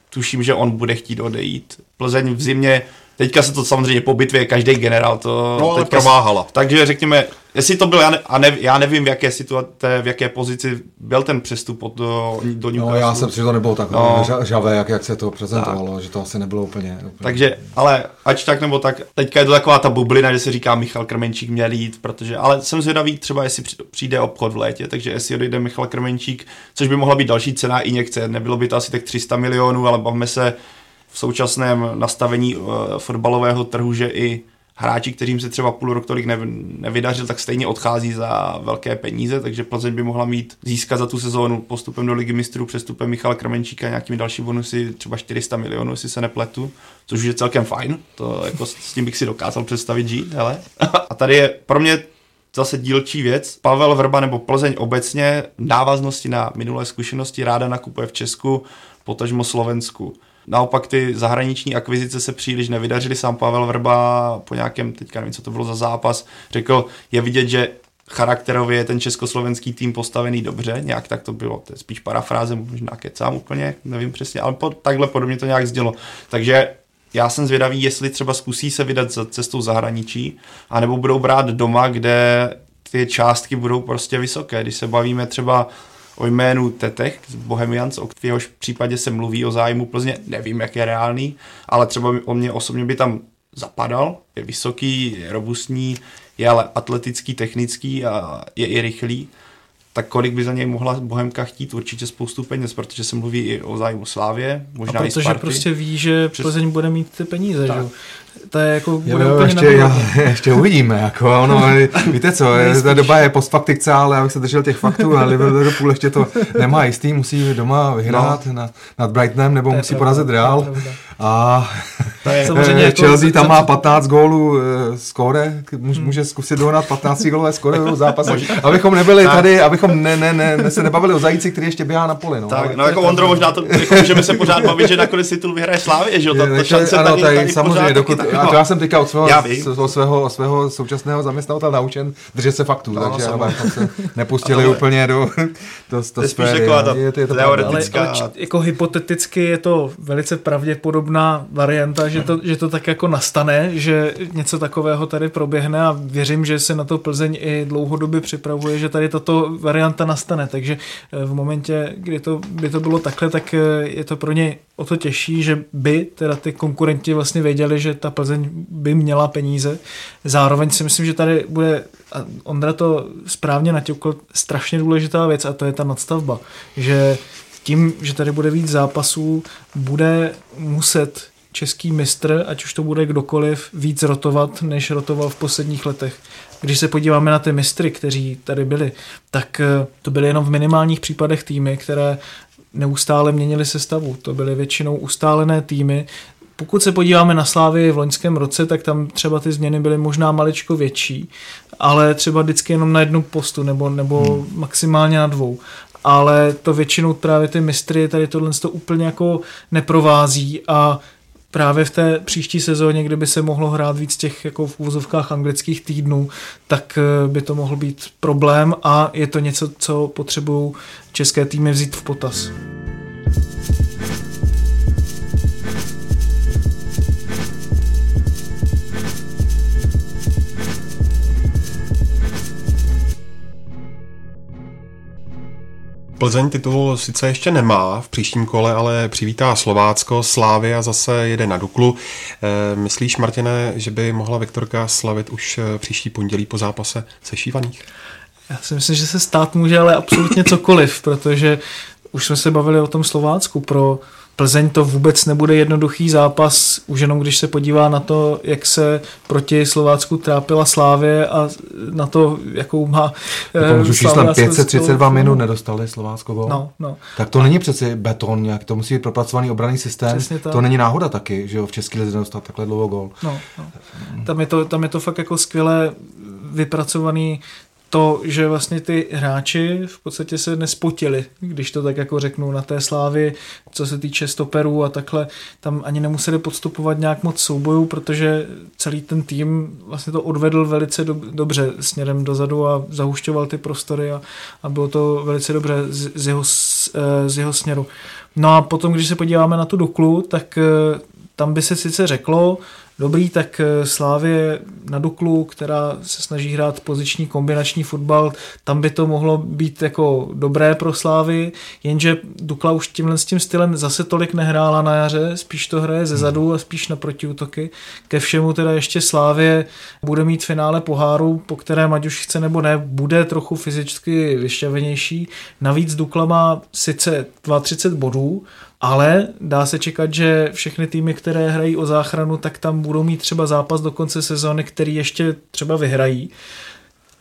tuším, že on bude chtít odejít. Plzeň v zimě, teďka se to samozřejmě po bitvě, každý generál to no, teďka promáhala. Takže řekněme, jestli to byl, já, ne, a ne, já nevím, v jaké situace, v jaké pozici byl ten přestup od, do, do Newcastle. No já jsem si, že to nebylo tak no. žavé, jak, jak se to prezentovalo, tak. Že to asi nebylo úplně, úplně. Takže, ale ať tak nebo tak, teďka je to taková ta bublina, že se říká Michal Krmenčík měl jít, protože, ale jsem zvědavý třeba, jestli přijde obchod v létě, takže jestli odejde Michal Krmenčík, což by mohla být další cena i někde, nebylo by to asi tak tři sta milionů, ale bavme se v současném nastavení uh, fotbalového trhu, že i hráči, kterým se třeba půl rok tolik nevydařil, tak stejně odchází za velké peníze, takže Plzeň by mohla mít získat za tu sezónu postupem do Ligy mistrů, přestupem Michala Krmenčíka a nějakými další bonusy, třeba čtyři sta milionů, jestli se nepletu, což už je celkem fajn, to jako s tím bych si dokázal představit žít, hele. A tady je pro mě zase dílčí věc. Pavel Vrba nebo Plzeň obecně v návaznosti na minulé zkušenosti ráda nakupuje v Česku, potažmo Slovensku. Naopak ty zahraniční akvizice se příliš nevydařily. Sám Pavel Vrba po nějakém, teďka nevím, co to bylo za zápas, řekl, je vidět, že charakterově je ten československý tým postavený dobře, nějak tak to bylo, to je spíš parafráze, možná kecám úplně, nevím přesně, ale po, takhle podobně to nějak zdělo. Takže já jsem zvědavý, jestli třeba zkusí se vydat za cestou zahraničí, anebo budou brát doma, kde ty částky budou prostě vysoké. Když se bavíme třeba o jménu Tetech z Bohemians, o kteréhož případě se mluví o zájmu Plzně, nevím, jak je reálný, ale třeba o mě osobně by tam zapadal, je vysoký, je robustní, je ale atletický, technický a je i rychlý, tak kolik by za něj mohla Bohemka chtít? Určitě spoustu peněz, protože se mluví i o zájmu Slávě, možná i Sparty. Protože prostě ví, že Plzeň bude mít ty peníze, tak. Že to je jako bude jo, úplně ještě, jo, ještě uvidíme, jako ono, víte co, ta doba je postfaktická, ale abych se držel těch faktů, a Liverpool ještě to nemá jistý, musí doma vyhrát no. nad, nad Brightonem, nebo musí pravda, porazit Real. A samozřejmě Chelsea jako, tam má patnáct gólů skóre, může zkusit dohnat patnáct gólové skóre v zápase, abychom nebyli tak. tady, abychom ne, ne, ne, se nebavili o zajíci, který ještě běhá na poli. No, tak, no jako Ondro, možná to jako můžeme se pořád bavit, že nakonec titul vyhraje Slavii, že jo, ta, ta šance ano, tady, tady, tady samozřejmě, dokud, a to já jsem teďka od svého, od svého, od svého současného zaměstnavatele naučen držet se faktů, no, takže no, se nepustili ale, úplně do, do, do sféry. Je, je to teoretická. Ale, ale č, jako hypoteticky je to velice pravděpodobná varianta, že to, že to tak jako nastane, že něco takového tady proběhne a věřím, že se na to Plzeň i dlouhodobě připravuje, že tady tato varianta nastane, takže v momentě, kdy to by to bylo takhle, tak je to pro ně o to těžší, že by teda ty konkurenti vlastně věděli, že ta Plzeň by měla peníze. Zároveň si myslím, že tady bude, a Ondra to správně naťukl, strašně důležitá věc a to je ta nadstavba, že tím, že tady bude víc zápasů, bude muset český mistr, ať už to bude kdokoliv, víc rotovat, než rotoval v posledních letech. Když se podíváme na ty mistry, kteří tady byli, tak to byly jenom v minimálních případech týmy, které neustále měnily sestavu. To byly většinou ustálené týmy. Pokud se podíváme na Slávii v loňském roce, tak tam třeba ty změny byly možná maličko větší, ale třeba vždycky jenom na jednu postu nebo, nebo hmm. maximálně na dvou. Ale to většinou právě ty mistry tady tohle to úplně jako neprovází a právě v té příští sezóně, kdyby se mohlo hrát víc těch jako v úvozovkách anglických týdnů, tak by to mohl být problém a je to něco, co potřebují české týmy vzít v potaz. Plzeň titul sice ještě nemá v příštím kole, ale přivítá Slovácko, Slavia zase jede na Duklu. E, myslíš, Martine, že by mohla Viktorka slavit už příští pondělí po zápase se Šívaných? Já si myslím, že se stát může, ale absolutně cokoliv, protože už jsme se bavili o tom Slovácku. Pro Plzeň to vůbec nebude jednoduchý zápas, už jenom když se podívá na to, jak se proti Slovácku trápila Slávie a na to, jakou má Slávia. Číslem pět set třicet dva minut nedostali Slovácko gól. No, no. Tak to a... není přeci beton, jak to musí být propracovaný obranný systém. To není náhoda taky, že jo, v český lize nedostat takhle dlouho gól. No, no. Tam, je to, tam je to fakt jako skvěle vypracovaný to, že vlastně ty hráči v podstatě se nespotili, když to tak jako řeknu, na té Slávy, co se týče stoperů a takhle, tam ani nemuseli podstupovat nějak moc soubojů, protože celý ten tým vlastně to odvedl velice do, dobře směrem dozadu a zahušťoval ty prostory a, a bylo to velice dobře z, z, jeho, z, z jeho směru. No a potom, když se podíváme na tu Duklu, tak tam by se sice řeklo, dobrý, tak Slávie na Duklu, která se snaží hrát poziční kombinační fotbal, tam by to mohlo být jako dobré pro Slávy, jenže Dukla už tímhle s tím stylem zase tolik nehrála na jaře, spíš to hraje zezadu a spíš na protiútoky. Ke všemu teda ještě Slávie bude mít finále poháru, po kterém, ať už chce nebo ne, bude trochu fyzicky vyšťavenější. Navíc Dukla má sice třicet dva bodů, ale dá se čekat, že všechny týmy, které hrají o záchranu, tak tam budou mít třeba zápas do konce sezóny, který ještě třeba vyhrají.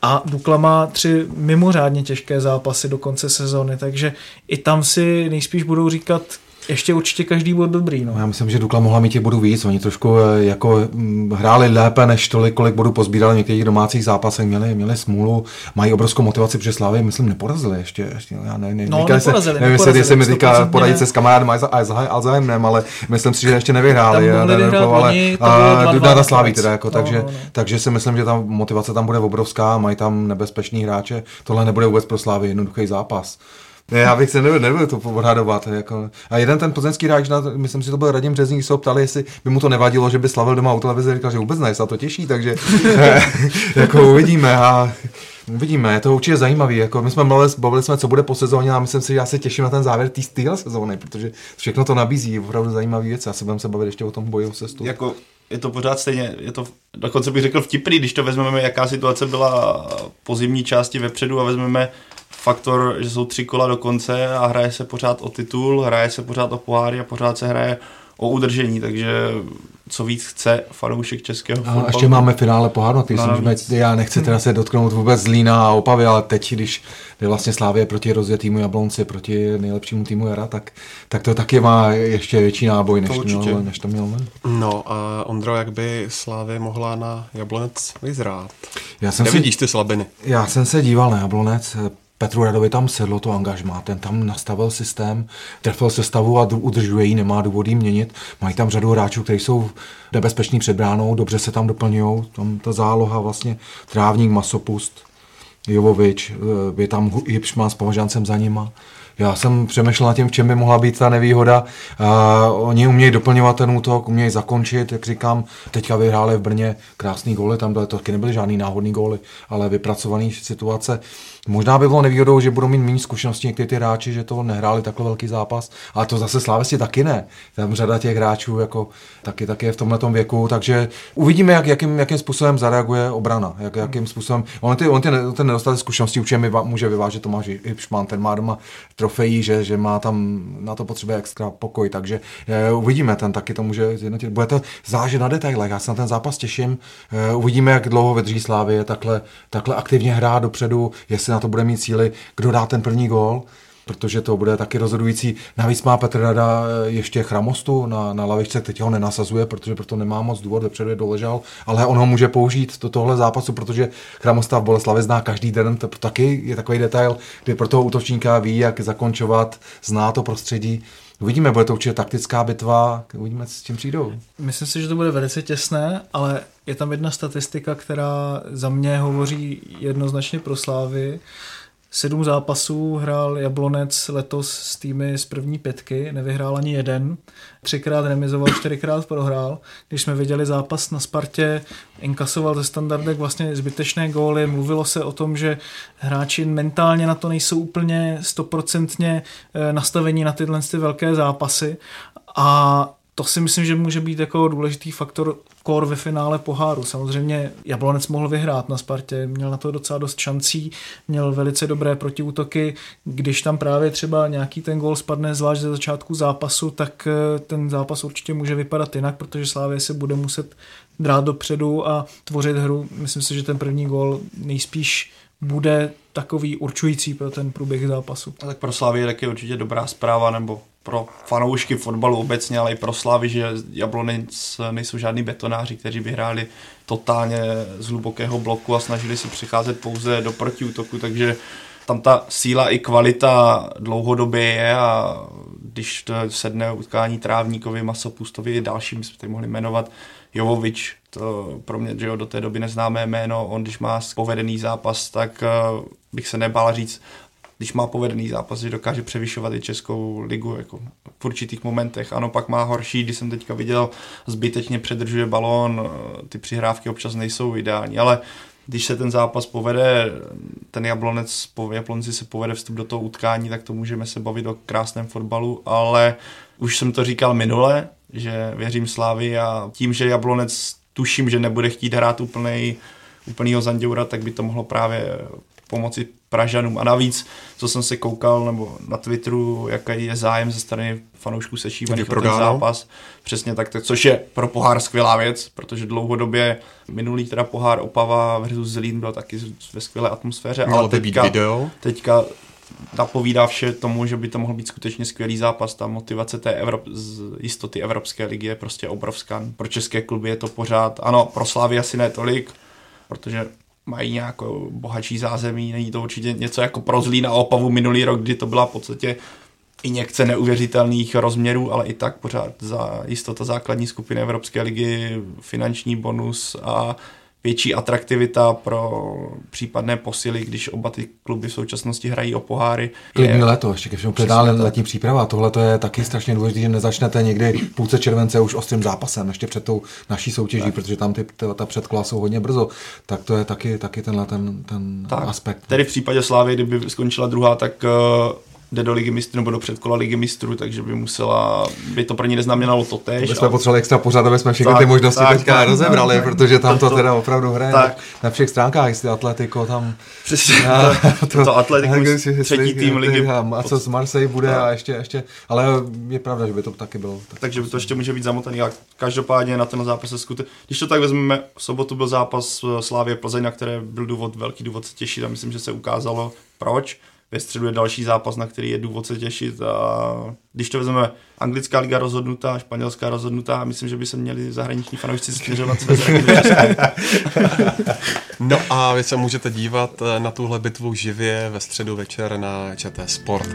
A Dukla má tři mimořádně těžké zápasy do konce sezóny, takže i tam si nejspíš budou říkat, ještě určitě každý bod dobrý. No. Já myslím, že Dukla mohla mít těch bodů víc. Oni trošku jako hráli lépe, než tolik, kolik bodů pozbírali v některých domácích zápasech. Měli, měli smůlu, mají obrovskou motivaci, protože Slávy, myslím, neporazili ještě. ještě já ne, ne, no, neporazili. Nevím, jestli mi říká poradit se s kamarádem Alzheimerem, ale myslím si, že ještě nevyhráli. Dáda Slávy teda, jako, no, takže, no. takže si myslím, že ta motivace tam bude obrovská, mají tam nebezpečný hráče. Tohle nebude vůbec pro Slávy jednoduchý zápas. Ne, já bych se nebyl, nebyl to odhadovat. Jako. A jeden ten plzeňský hráč, myslím si, že to byl Radim Březník, se ho ptali, jestli by mu to nevadilo, že by slavil doma u televize, říkal, že vůbec ne, se to těší, takže jako uvidíme. A uvidíme, je to určitě zajímavý. Jako my jsme bavili jsme, co bude po sezóně, a myslím si, že já se těším na ten závěr té stylé sezóny, protože všechno to nabízí, opravdu zajímavý věc. A se budeme se bavit ještě o tom boji o sestup. Jako je to pořád stejně, je to dokonce bych řekl vtipný, když to vezmeme, jaká situace byla po zimní části vepředu a vezmeme faktor, že jsou tři kola do konce a hraje se pořád o titul, hraje se pořád o poháry a pořád se hraje o udržení, takže co víc chce fanoušek českého fotbalu. A ještě máme finále poháru, když no, já nechci teda se dotknout vůbec Zlína a Opavy, ale teď, když je vlastně Slavie proti rozjetýmu Jablonci, proti nejlepšímu týmu jara, tak, tak to taky má ještě větší náboj, než to, to mělo, než to mělo men. No a Ondro, jak by Slavie mohla na Jablonec vyzrát? Já jsem Nevidíš si, ty slabiny? Já jsem se díval na Jablonec, Petru Radovi tam sedlo to angažmá, ten tam nastavil systém, trefil sestavu a udržuje ji, nemá důvody měnit. Mají tam řadu hráčů, kteří jsou nebezpeční před bránou, dobře se tam doplňují, tam ta záloha vlastně, Trávník, Masopust, Jovovič, je tam Hipšman s Považancem za nima. Já jsem přemýšlel nad tím, v čem by mohla být ta nevýhoda. Uh, oni umějí doplňovat ten útok, umějí zakončit, jak říkám, teďka vyhráli v Brně krásný góly, tam taky nebyly žádný náhodný góly, ale vypracovaný situace. Možná by bylo nevýhodou, že budou mít méně zkušeností někteří ty hráči, že to nehráli takhle velký zápas, ale to zase Slávisti taky ne. Tam řada těch hráčů jako taky, taky je v tomhletom věku, takže uvidíme, jak, jakým, jakým způsobem zareaguje obrana, jak, jakým způsobem. On ty, on ty, ten nedostatek zkušeností určitě může vyvážet Tomáš Hipšman, ten má doma trofejí, že, že má tam na to potřebuje extra pokoj, takže je, uvidíme, ten taky to může zjednotit. Bude to záležet na detailech, já se na ten zápas těším, je, uvidíme, jak dlouho vydrží Slavie takhle, takhle aktivně hrát dopředu, jestli na to bude mít síly, kdo dá ten první gól, protože to bude taky rozhodující. Navíc má Petr Rada ještě Chramostu na, na lavičce, teď ho nenasazuje, protože proto nemá moc důvod, vepředu je doležal, ale on ho může použít do tohle zápasu, protože Chramosta v Boleslavi zná každý den, to taky je takový detail, kdy pro toho útočníka ví, jak zakončovat, zná to prostředí. Uvidíme, bude to určitě taktická bitva, uvidíme, s čím přijdou. Myslím si, že to bude velice těsné, ale je tam jedna statistika, která za mě hovoří jednoznačně pro Slávy. Sedm zápasů hrál Jablonec letos s týmy z první pětky, nevyhrál ani jeden, třikrát remizoval, čtyřikrát prohrál. Když jsme viděli zápas na Spartě, inkasoval ze standardek vlastně zbytečné góly, mluvilo se o tom, že hráči mentálně na to nejsou úplně stoprocentně nastavení na tyhle ty velké zápasy a to si myslím, že může být jako důležitý faktor kor ve finále poháru. Samozřejmě Jablonec mohl vyhrát na Spartě, měl na to docela dost šancí, měl velice dobré protiútoky. Když tam právě třeba nějaký ten gól spadne, zvlášť ze začátku zápasu, tak ten zápas určitě může vypadat jinak, protože Slavie se bude muset drát dopředu a tvořit hru. Myslím si, že ten první gól nejspíš bude takový určující pro ten průběh zápasu. A tak pro Slavii tak je určitě dobrá zpráva, nebo pro fanoušky fotbalu obecně, ale i pro Slavy, že Jablonec nejsou žádní betonáři, kteří by hráli totálně z hlubokého bloku a snažili se přicházet pouze do protiútoku, takže tam ta síla i kvalita dlouhodobě je a když sedne utkání Trávníkovi, Masopustovi i dalším, jsme tady mohli jmenovat, Jovovič, to pro mě, že jo, do té doby neznámé jméno, on když má povedený zápas, tak bych se nebál říct, když má povedený zápas, že dokáže převyšovat i Českou ligu jako v určitých momentech. Ano, pak má horší, když jsem teďka viděl, zbytečně předržuje balón, ty přihrávky občas nejsou ideální, ale když se ten zápas povede, ten Jablonec, Jablonci se povede vstup do toho utkání, tak to můžeme se bavit o krásném fotbalu, ale už jsem to říkal minule, že věřím Slavii a tím, že Jablonec tuším, že nebude chtít hrát úplnej, úplnýho zanděura, tak by to mohlo právě pomoci Pražanům. A navíc, co jsem se koukal nebo na Twitteru, jaký je zájem ze strany fanoušků sešívaných o ten zápas. Přesně tak, tak, což je pro pohár skvělá věc, protože dlouhodobě minulý teda pohár Opava versus Zlín byl taky ve skvělé atmosféře, měl ale teďka, video. teďka napovídá vše tomu, že by to mohl být skutečně skvělý zápas. Ta motivace té Evrop- z jistoty Evropské ligy je prostě obrovská. Pro české kluby je to pořád, ano, pro Slavii asi ne tolik, protože mají nějakou bohatší zázemí, není to určitě něco jako pro Zlín a Opavu minulý rok, kdy to byla v podstatě injekce neuvěřitelných rozměrů, ale i tak pořád za jistota základní skupiny Evropské ligy, finanční bonus a větší atraktivita pro případné posily, když oba ty kluby v současnosti hrají o poháry. Klidný leto, ještě ke všemu předále letní příprava. Tohle to je taky strašně důležité, že nezačnete někdy v půlce července už ostrým zápasem, ještě před tou naší soutěží, tak. Protože tam ty, ta předkola jsou hodně brzo. Tak to je taky, taky tenhle ten, ten tak, aspekt. Tedy v případě Slávy, kdyby skončila druhá, tak jde do Ligy mistrů nebo do předkola Ligy mistrů, takže by musela, by to pro ní neznamenalo totéž. My jsme a... potřebovali extra pořád, aby jsme všechny tak, ty možnosti tak, teďka tak, rozebrali, tak, protože tam to, to teda opravdu hraje tak. na všech stránkách, jestli Atletico tam... Přesně, a, to, to Atletico třetí tým Ligy. A co z Marseille bude tak. a ještě, ještě, ale je pravda, že by to taky bylo. Tak takže by to ještě může být zamotaný, ale každopádně na ten zápas se skute... Když to tak vezmeme, v sobotu byl zápas Slavie Plzeň, na které byl důvod, velký důvod se těšit a myslím, že se ukázalo proč. Ve středu je další zápas, na který je důvod se těšit a když to vezmeme anglická liga rozhodnutá, španělská rozhodnutá, myslím, že by se měli zahraniční fanoušci stěžovat své zraky do České. No a vy se můžete dívat na tuhle bitvu živě ve středu večer na ČT Sport.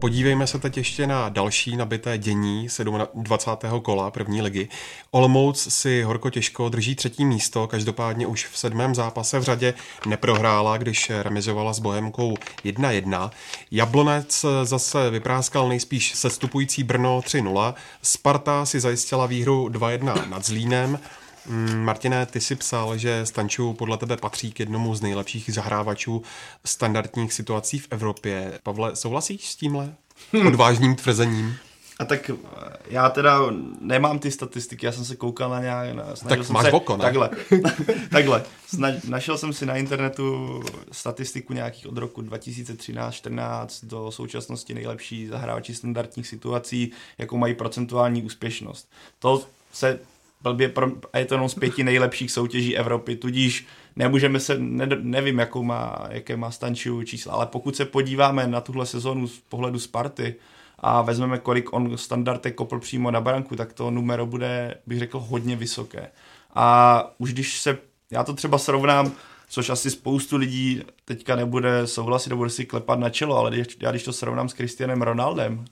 Podívejme se teď ještě na další nabité dění dvacátého sedmého kola první ligy. Olomouc si horko těžko drží třetí místo, každopádně už v sedmém zápase v řadě neprohrála, když remizovala s Bohemkou jedna jedna. Jablonec zase vypráskal nejspíš sestupující Brno tři nula. Sparta si zajistila výhru dva jedna nad Zlínem. Martine, ty si psal, že Stanču podle tebe patří k jednomu z nejlepších zahrávačů standardních situací v Evropě. Pavle, souhlasíš s tímhle odvážným tvrzením? A tak já teda nemám ty statistiky, já jsem se koukal na nějak... Tak jsem máš se, oko, ne? Takhle, takhle. Snaž, našel jsem si na internetu statistiku nějakých od roku dva tisíce třináct čtrnáct do současnosti nejlepší zahrávači standardních situací, jakou mají procentuální úspěšnost. To se... a je to jenom z pěti nejlepších soutěží Evropy, tudíž nemůžeme se, ne, nevím, jakou má, jaké má Stančiu čísla, ale pokud se podíváme na tuhle sezonu z pohledu Sparty a vezmeme, kolik on standardek kopl přímo na branku, tak to numero bude, bych řekl, hodně vysoké. A už když se, já to třeba srovnám, což asi spoustu lidí teďka nebude souhlasit, nebude si klepat na čelo, ale když, já když to srovnám s Cristianem Ronaldem,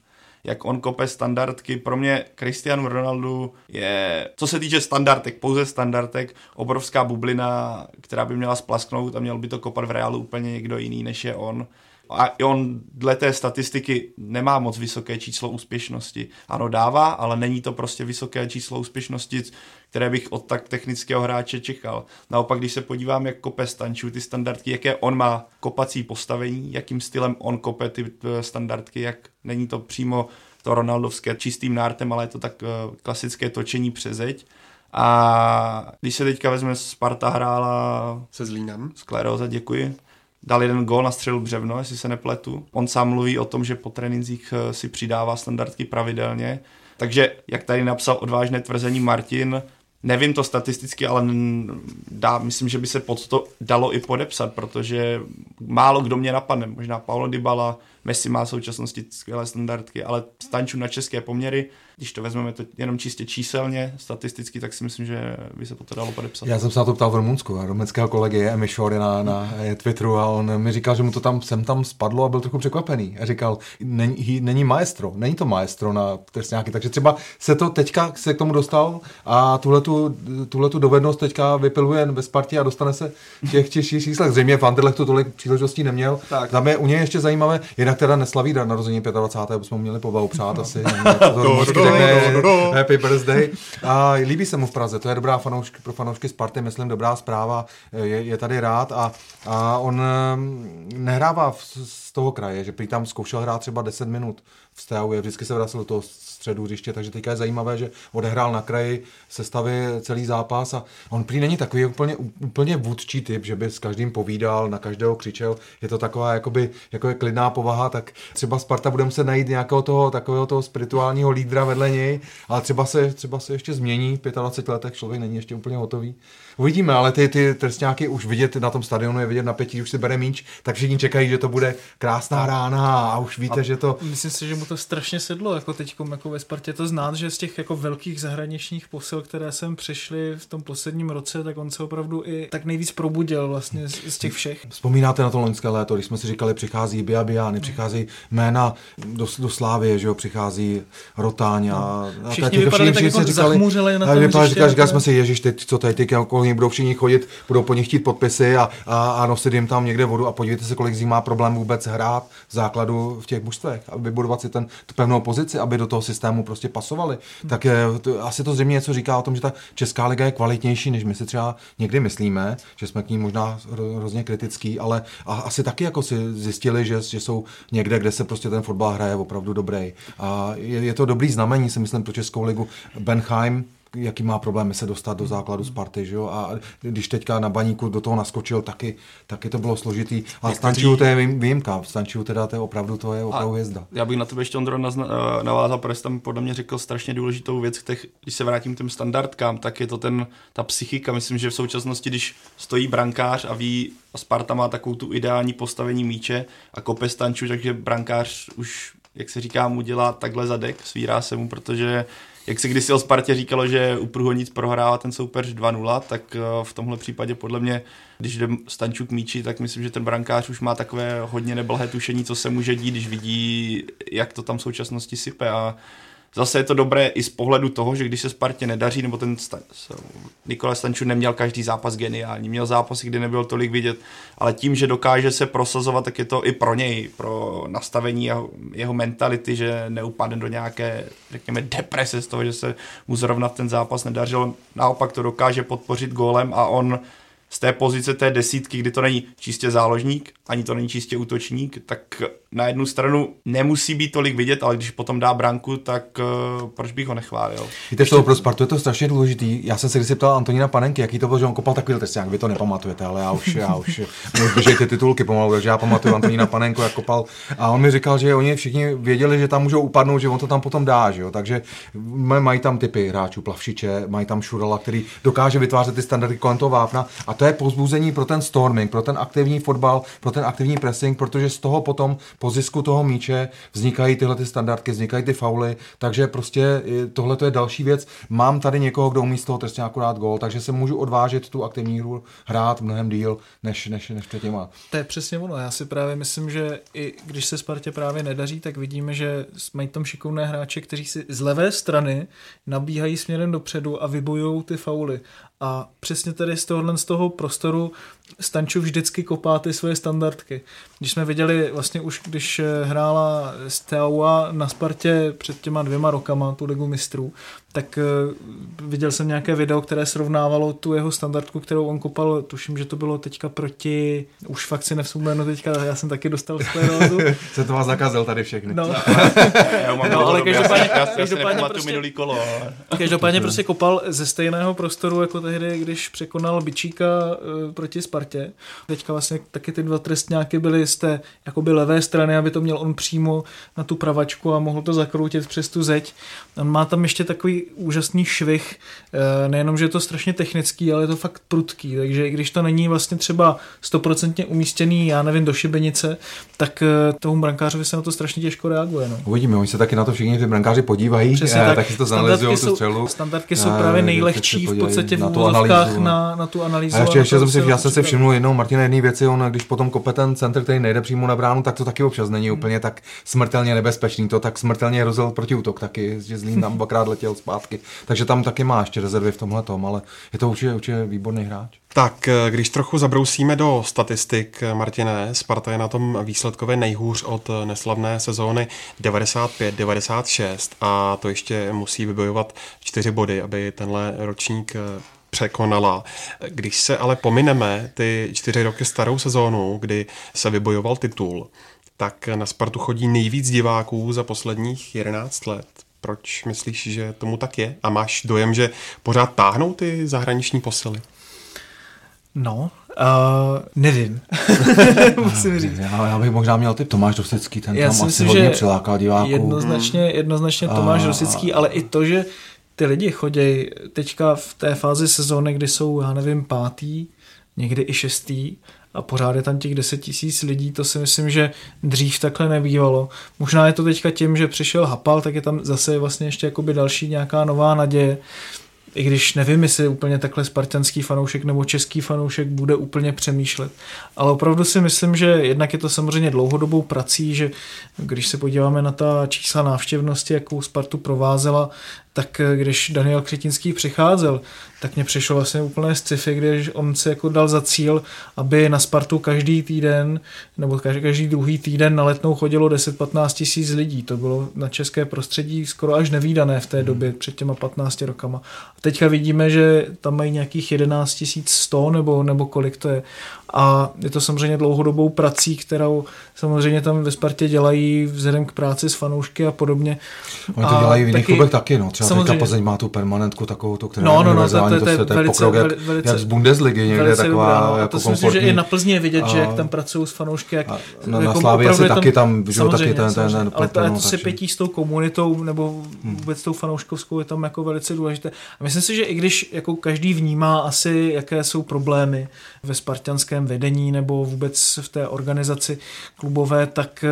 jak on kope standardky. Pro mě Cristiano Ronaldo je, co se týče standardek, pouze standardek, obrovská bublina, která by měla splasknout a měl by to kopat v reálu úplně někdo jiný, než je on. A on dle té statistiky nemá moc vysoké číslo úspěšnosti. Ano, dává, ale není to prostě vysoké číslo úspěšnosti, které bych od tak technického hráče čekal. Naopak, když se podívám, jak kope Stanču ty standardky, jaké on má kopací postavení, jakým stylem on kope ty standardky, jak není to přímo to ronaldovské čistým nártem, ale je to tak klasické točení přes zeď. A když se teďka vezme, Sparta hrála se Zlínem. Skleróza, děkuji. Dal jeden gól na střelu břevno, jestli se nepletu. On sám mluví o tom, že po trénincích si přidává standardky pravidelně. Takže, jak tady napsal odvážné tvrzení Martin, nevím to statisticky, ale dá, myslím, že by se pod to dalo i podepsat, protože málo kdo mě napadne. Možná Paulo Dybala, Messi má v současnosti skvělé standardky, ale Stanču na české poměry, když to vezmeme to jenom čistě číselně, statisticky, tak si myslím, že by se to dalo podepsat. Já jsem se na to ptal v Rumunsku, rumunského kolegy Emi Šory na, na Twitteru a on mi říkal, že mu to tam sem tam spadlo a byl trochu překvapený. A říkal, není, není maestro, není to maestro na trestňáky, takže třeba se to teďka se k tomu dostal a tuhletu, tuhletu dovednost teďka vypiluje ve Spartě a dostane se těch těžších číslech. Zřejmě Vanderlechtu tolik příležitostí neměl. Tak. Tam je u něj ještě zajímavé, jinak teda neslaví narození dvacátého pátého, bychom měli poblahopřát asi. Řekne, no, no, no. Happy birthday. A líbí se mu v Praze, to je dobrá fanoušky, pro fanoušky Sparty, myslím, dobrá zpráva, je, je tady rád a, a on nehrává v, z toho kraje, že prý tam zkoušel hrát třeba deset minut v Steaue, vždycky se vracel do toho středu hřiště, takže teďka je zajímavé, že odehrál na kraji sestavy celý zápas a on prý není takový úplně, úplně vůdčí typ, že by s každým povídal, na každého křičel, je to taková jakoby, jako je klidná povaha, tak třeba Sparta bude muset najít nějakého toho takového toho spirituálního lídra vedle něj, ale třeba se, třeba se ještě změní, v dvaceti pěti letech člověk není ještě úplně hotový. Uvidíme, ale ty, ty trestňáky už vidět na tom stadionu, je vidět napětí, už si bere míč, tak všichni čekají, že to bude krásná rána a už víte, a že to... Myslím si, že mu to strašně sedlo, jako teďkom jako ve Spartě to znát, že z těch jako velkých zahraničních posil, které sem přišly v tom posledním roce, tak on se opravdu i tak nejvíc probudil vlastně z, z těch všech. Vzpomínáte na to loňské léto, když jsme si říkali, přichází Bia Biány, přicházejí jména do, do Slávie, že jo, přichází Rotáň a, a všichni vypadali tak jako zachmuřili na tom hřiště. Říkali, říkali jsme si, ježiš, teď, co tady ty kolik budou všichni chodit, budou po nich chtít podpisy a, a, a nosit jim tam někde vodu a podívejte se, kolik z nich má problém vůbec hrát v základu v těch mužstvech, aby vybudovat si ten, tu pevnou pozici, aby do toho systému prostě pasovali. Hmm. Tak je, to, asi to zřejmě něco říká o tom, že ta česká liga je kvalitnější, než my si třeba někdy myslíme, že jsme k ní možná hrozně kritický, ale a, asi taky jako si zjistili, že, že jsou někde, kde se prostě ten fotbal hraje opravdu dobrý. A je, je to dobrý znamení, si myslím, pro českou ligu. Benheim, jaký má problémy se dostat do základu Sparty, že jo? A když teďka na Baníku do toho naskočil, taky, taky to bylo složitý. A Stančiu to je výjimka, Stančiu teda to je opravdu, to je opravdu hvězda. Já bych na tebe ještě, Ondro, nazna- navázal, protože tam podle mě řekl strašně důležitou věc, těch, když se vrátím těm standardkám, tak je to ten, ta psychika. Myslím, že v současnosti, když stojí brankář a ví, a Sparta má takovou tu ideální postavení míče a kope Stančiu, takže brankář už, jak se říká, mu dělá takhle zadek, svírá se mu, protože jak se kdysi o Spartě říkalo, že u Průhonic prohrává ten soupeř dva nula, tak v tomhle případě podle mě, když jde Stančuk míči, tak myslím, že ten brankář už má takové hodně neblahé tušení, co se může dít, když vidí, jak to tam v současnosti sype. A zase je to dobré i z pohledu toho, že když se Spartě nedaří, nebo ten Stan- Nikolaj Stančuk neměl každý zápas geniální, měl zápasy, kdy nebyl tolik vidět, ale tím, že dokáže se prosazovat, tak je to i pro něj, pro nastavení jeho, jeho mentality, že neupadne do nějaké, řekněme, deprese z toho, že se mu zrovna ten zápas nedařil. Naopak to dokáže podpořit gólem a on z té pozice té desítky, kdy to není čistě záložník, ani to není čistě útočník, tak na jednu stranu nemusí být tolik vidět, ale když potom dá branku, tak uh, proč bych ho nechválil. Víte, ještě... pro Spartu je to strašně důležitý. Já jsem se když ptal Antonína Panenky, jaký to bylo, že on kopal takový trestňák, vy to nepamatujete, ale já už, já už běžej ty titulky pomalu, takže já pamatuju Antonína Panenku, jak kopal, a on mi říkal, že oni všichni věděli, že tam můžou upadnout, že on to tam potom dá, že jo. Takže mají tam typy hráčů, Plavšiče, mají tam Šurala, který dokáže vytvářet ty standardy kolem toho vápna, a to je povzbuzení pro ten storming, pro ten aktivní fotbal, pro ten aktivní pressing, protože z toho potom po zisku toho míče vznikají tyhle ty standardky, vznikají ty fauly, takže prostě tohle to je další věc. Mám tady někoho, kdo umí z toho trestně akorát gól, takže se můžu odvážit tu aktivní hru hrát mnohem díl, než, než, než před těma. To je přesně ono. Já si právě myslím, že i když se Spartě právě nedaří, tak vidíme, že mají tam šikovné hráče, kteří si z levé strany nabíhají směrem dopředu a vybojují ty fauly. A přesně tady z tohohle z toho prostoru Stanču vždycky kopá ty svoje standardky. Když jsme viděli vlastně už, když hrála Steaua na Spartě před těma dvěma rokama tu ligu mistrů, tak viděl jsem nějaké video, které srovnávalo tu jeho standardku, kterou on kopal, tuším, že to bylo teďka proti, už fakt si nevzpomenu teďka, já jsem taky dostal sklerózu. Se to vás zakázal tady všechny. No, no ale každopádně, každopádně, prostě, každopádně prostě kopal ze stejného prostoru, jako tehdy, když překonal Bičíka e, proti Spartě. Teďka vlastně taky ty dva trestňáky byly z té jakoby levé strany, aby to měl on přímo na tu pravačku a mohl to zakroutit přes tu zeď. On má tam ještě takový úžasný švih, nejenom, že je to strašně technický, ale je to fakt prudký, takže i když to není vlastně třeba stoprocentně umístěný, já nevím, do šibenice, tak tomu brankářovi se na to strašně těžko reaguje. No. Uvidíme, oni se taky na to všichni ty brankáři podívají, přesně tak, taky si to zanalizují, tu střelu. Standardky jsou právě nejlehčí v podstatě v úvodovkách na, na tu analýzu. A ještě, a ještě jsem si, já jsem si všiml jednou, Martina, jedné věci, on, když potom kope ten centr, který nejde přímo na bránu, tak to taky občas není hmm. úplně tak smrtelně nebezpečný, to tak smrtelně rozjel protiútok taky, že Zlín tam dvakrát letěl zpátky. Takže tam taky má ještě rezervy v tomhle tom, ale je to určitě, určitě výborný hráč. Tak, když trochu zabrousíme do statistik, Martine, Sparta je na tom výsledkově nejhůř od neslavné sezóny devadesát pět devadesát šest a to ještě musí vybojovat čtyři body, aby tenhle ročník překonala. Když se ale pomineme ty čtyři roky starou sezónu, kdy se vybojoval titul, tak na Spartu chodí nejvíc diváků za posledních jedenáct let. Proč myslíš, že tomu tak je? A máš dojem, že pořád táhnou ty zahraniční posily? No, uh, nevím. Musím říct. Já, já bych možná měl typ Tomáš Rosický, ten já tam asi hodně přilákal diváků. Jednoznačně, jednoznačně Tomáš uh, Rosický, ale i to, že ty lidi chodějí teďka v té fázi sezóny, kdy jsou, já nevím, pátý, někdy i šestý, a pořád je tam těch deset tisíc lidí, to si myslím, že dřív takhle nebývalo. Možná je to teďka tím, že přišel Hapal, tak je tam zase vlastně ještě jakoby další nějaká nová naděje. I když nevím, jestli úplně takhle spartanský fanoušek nebo český fanoušek bude úplně přemýšlet. Ale opravdu si myslím, že jednak je to samozřejmě dlouhodobou prací, že když se podíváme na ta čísla návštěvnosti, jakou Spartu provázela, tak když Daniel Křetinský přicházel, tak mě přišlo vlastně úplné sci-fi, když on si jako dal za cíl, aby na Spartu každý týden nebo každý, každý druhý týden na Letnou chodilo deset patnáct tisíc lidí. To bylo na české prostředí skoro až nevídané v té době, před těma patnácti rokama. A teďka vidíme, že tam mají nějakých jedenáct tisíc sto nebo, nebo kolik to je. A je to samozřejmě dlouhodobou prací, kterou samozřejmě tam ve Spartě dělají vzhledem k práci s fanoušky a podobně. Oni to a dělají v jiných klubech taky, no. Třeba samozřejmě. Teďka Plzeň má tu permanentku takovou, to, která no, no, no, to, to, to je velice, pokrok, jak, velice, jak z Bundesligy někde taková jako komfortní. To si myslím, že i na Plzni je vidět, a, že jak tam pracují s fanoušky. Jak, a, na, jako na Slavii se taky tam, taky ten, ten, ale to se pětí s tou komunitou nebo vůbec tou fanouškovskou je tam jako velice důležité. A myslím si, že i když jako každý vnímá asi, jaké jsou problémy ve spartanském vedení nebo vůbec v té organizaci klubové, tak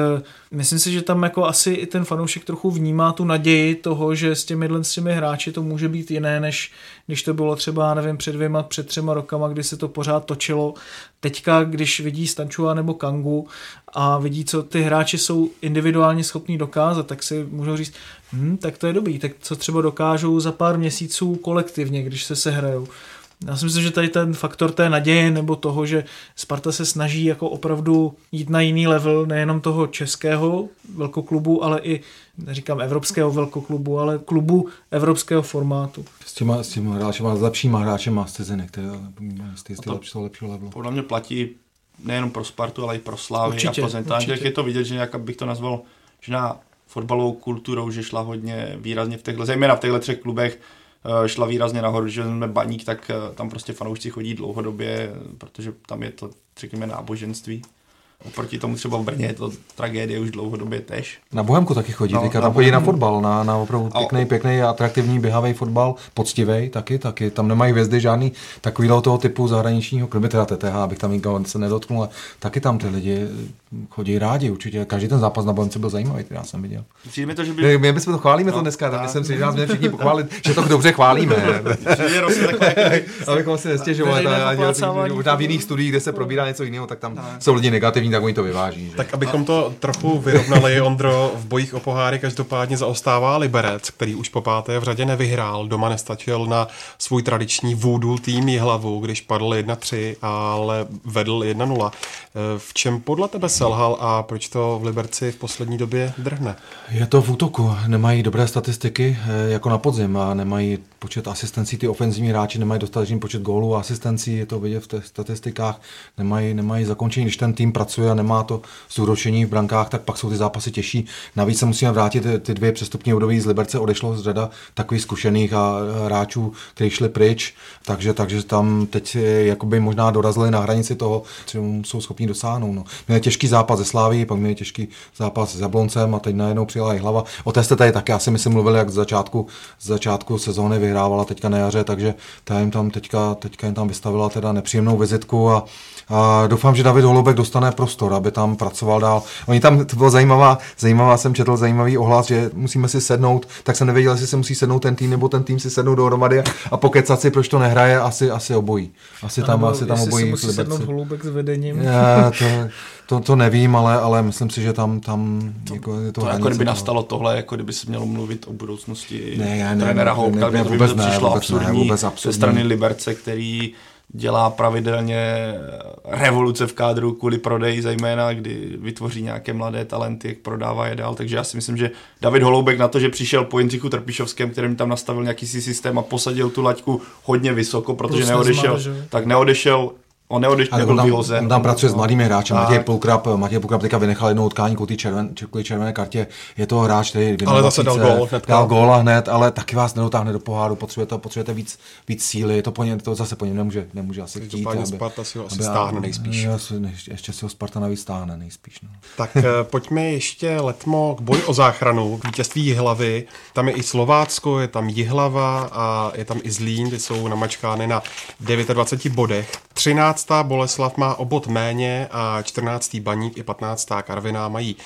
myslím si, že tam jako asi i ten fanoušek trochu vnímá tu naději toho, že s těmi s těmi hráči to může být jiné, než když to bylo třeba, nevím, před dvěma, před třema rokama, kdy se to pořád točilo. Teďka, když vidí Stančua nebo Kangu a vidí, co ty hráči jsou individuálně schopní dokázat, tak si můžou říct, hm, tak to je dobrý, tak co třeba dokážou za pár měsíců kolektivně, když se sehrajou. Já si myslím, že tady ten faktor té naděje nebo toho, že Sparta se snaží jako opravdu jít na jiný level, nejenom toho českého velkoklubu, ale i, neříkám evropského velkoklubu, ale klubu evropského formátu. S těma, s těma hráčema, s lepšíma hráčema z ciziny, které z toho lepšího levelu. Podle mě platí nejenom pro Spartu, ale i pro Slávy a Plzeň. Je to vidět, že nějak bych to nazval, že na fotbalovou kulturou, že šla hodně výrazně v těchto, zejména v těchto třech klubech, šla výrazně nahoru, že jsme Baník, tak tam prostě fanoušci chodí dlouhodobě, protože tam je to, řekněme, náboženství. Oproti tomu třeba v Brně je to tragédie už dlouhodobě tež. Na Bohemku taky chodí, no, teďka tam chodí na fotbal, na, na opravdu pěkný, pěkný, atraktivní, běhavý fotbal, poctivý taky, taky. Tam nemají hvězdy žádný takovýho toho typu zahraničního kluby, teda T T H, abych tam nikdo se nedotknul, ale taky tam ty lidi chodí rádi určitě. Každý ten zápas na Bohemce byl zajímavý, já jsem viděl. Přijde to, že by... My bychom to chválíme no, to dneska, tak myslím si, že nás měli všichni pochválit, že to dobře chválíme. Abychom si nestěžovali, v jiných studiích, kde se probírá něco jiného, tak tam jsou lidi negativní. Tak oni to vyváží. Že? Tak abychom to trochu vyrovnali, Ondro, v bojích o poháry každopádně zaostává Liberec, který už po páté v řadě nevyhrál. Doma nestačil na svůj tradiční voodoo tým Jihlavu, když padl jedna tři, ale vedl jedna nula. V čem podle tebe selhal a proč to v Liberci v poslední době drhne? Je to v útoku. Nemají dobré statistiky jako na podzim a nemají počet asistencí. Ty ofenzivní hráči nemají dostatečný počet gólů a asistencí. Je to vidět v těch statistikách. Nemají, nemají zakončení, když ten tým pracuje a nemá to zúročení v brankách, tak pak jsou ty zápasy těžší. Navíc se musíme vrátit ty dvě přestupní období z Liberce, odešlo z řada takových zkušených a hráčů, kteří šli pryč, takže, takže tam teď jakoby možná dorazili na hranici toho, co jsou schopni dosáhnout. No. Měli těžký zápas ze Slavií, pak měli těžký zápas s Jabloncem a teď najednou přijela Jihlava. O té jste tady taky asi myslím mluvili, jak z začátku, z začátku sezóny vyhrávala teďka na jaře, takže ta jim tam teďka, teďka jim tam vystavila teda nepříjemnou vizitku a, a doufám, že David Holoubek dostane prostor, aby tam pracoval dál. Oni tam, to bylo zajímavá, zajímavá, jsem četl zajímavý ohlas, že musíme si sednout, tak jsem nevěděl, jestli se musí sednout ten tým, nebo ten tým si sednout dohromady a pokecat si, proč to nehraje, asi, asi obojí. Asi tam, ano, asi tam obojí. Musí sednout Holoubek s vedením. Já, to, to, to nevím, ale, ale myslím si, že tam, tam to, jako, je to, to jako kdyby nastalo tohle, jako kdyby se mělo mluvit o budoucnosti trenéra Holoubka, to by to přišlo absurdní ze strany Liberce, který dělá pravidelně revoluce v kádru kvůli prodeji, zejména kdy vytvoří nějaké mladé talenty, jak prodává je dál. Takže já si myslím, že David Holoubek na to, že přišel po Jindřichu Trpišovském, kterým tam nastavil nějaký systém a posadil tu laťku hodně vysoko, protože Plus neodešel, nezmále, tak neodešel On neodešel, nebyl tam, vyhozen. On tam pracuje no. s mladými hráči. Matěj Pulkrab, Matěj Pulkrab teďka vynechal jednou utkání kvůli červen, červené kartě. Je to hráč, který ale zase dal gól hned. Dal gól hned, ale taky vás nedotáhne do poháru. Potřebujete, potřebujete víc, víc síly. Je to, po něm, to zase po něm nemůže, nemůže asi chtít. Každopádně Sparta si ho asi stáhne nejspíš. Ještě si ho Sparta navíc stáhne nejspíš. No. Tak pojďme ještě letmo k boji o záchranu, k vítězství Jihlavy. Tam je i Slovácko, je tam Jihlava a je tam i Zlín, ty jsou namačkány na dvacet devět bodech. třináctá Boleslav má o bod méně a čtrnáctý Baník i patnáctá Karviná mají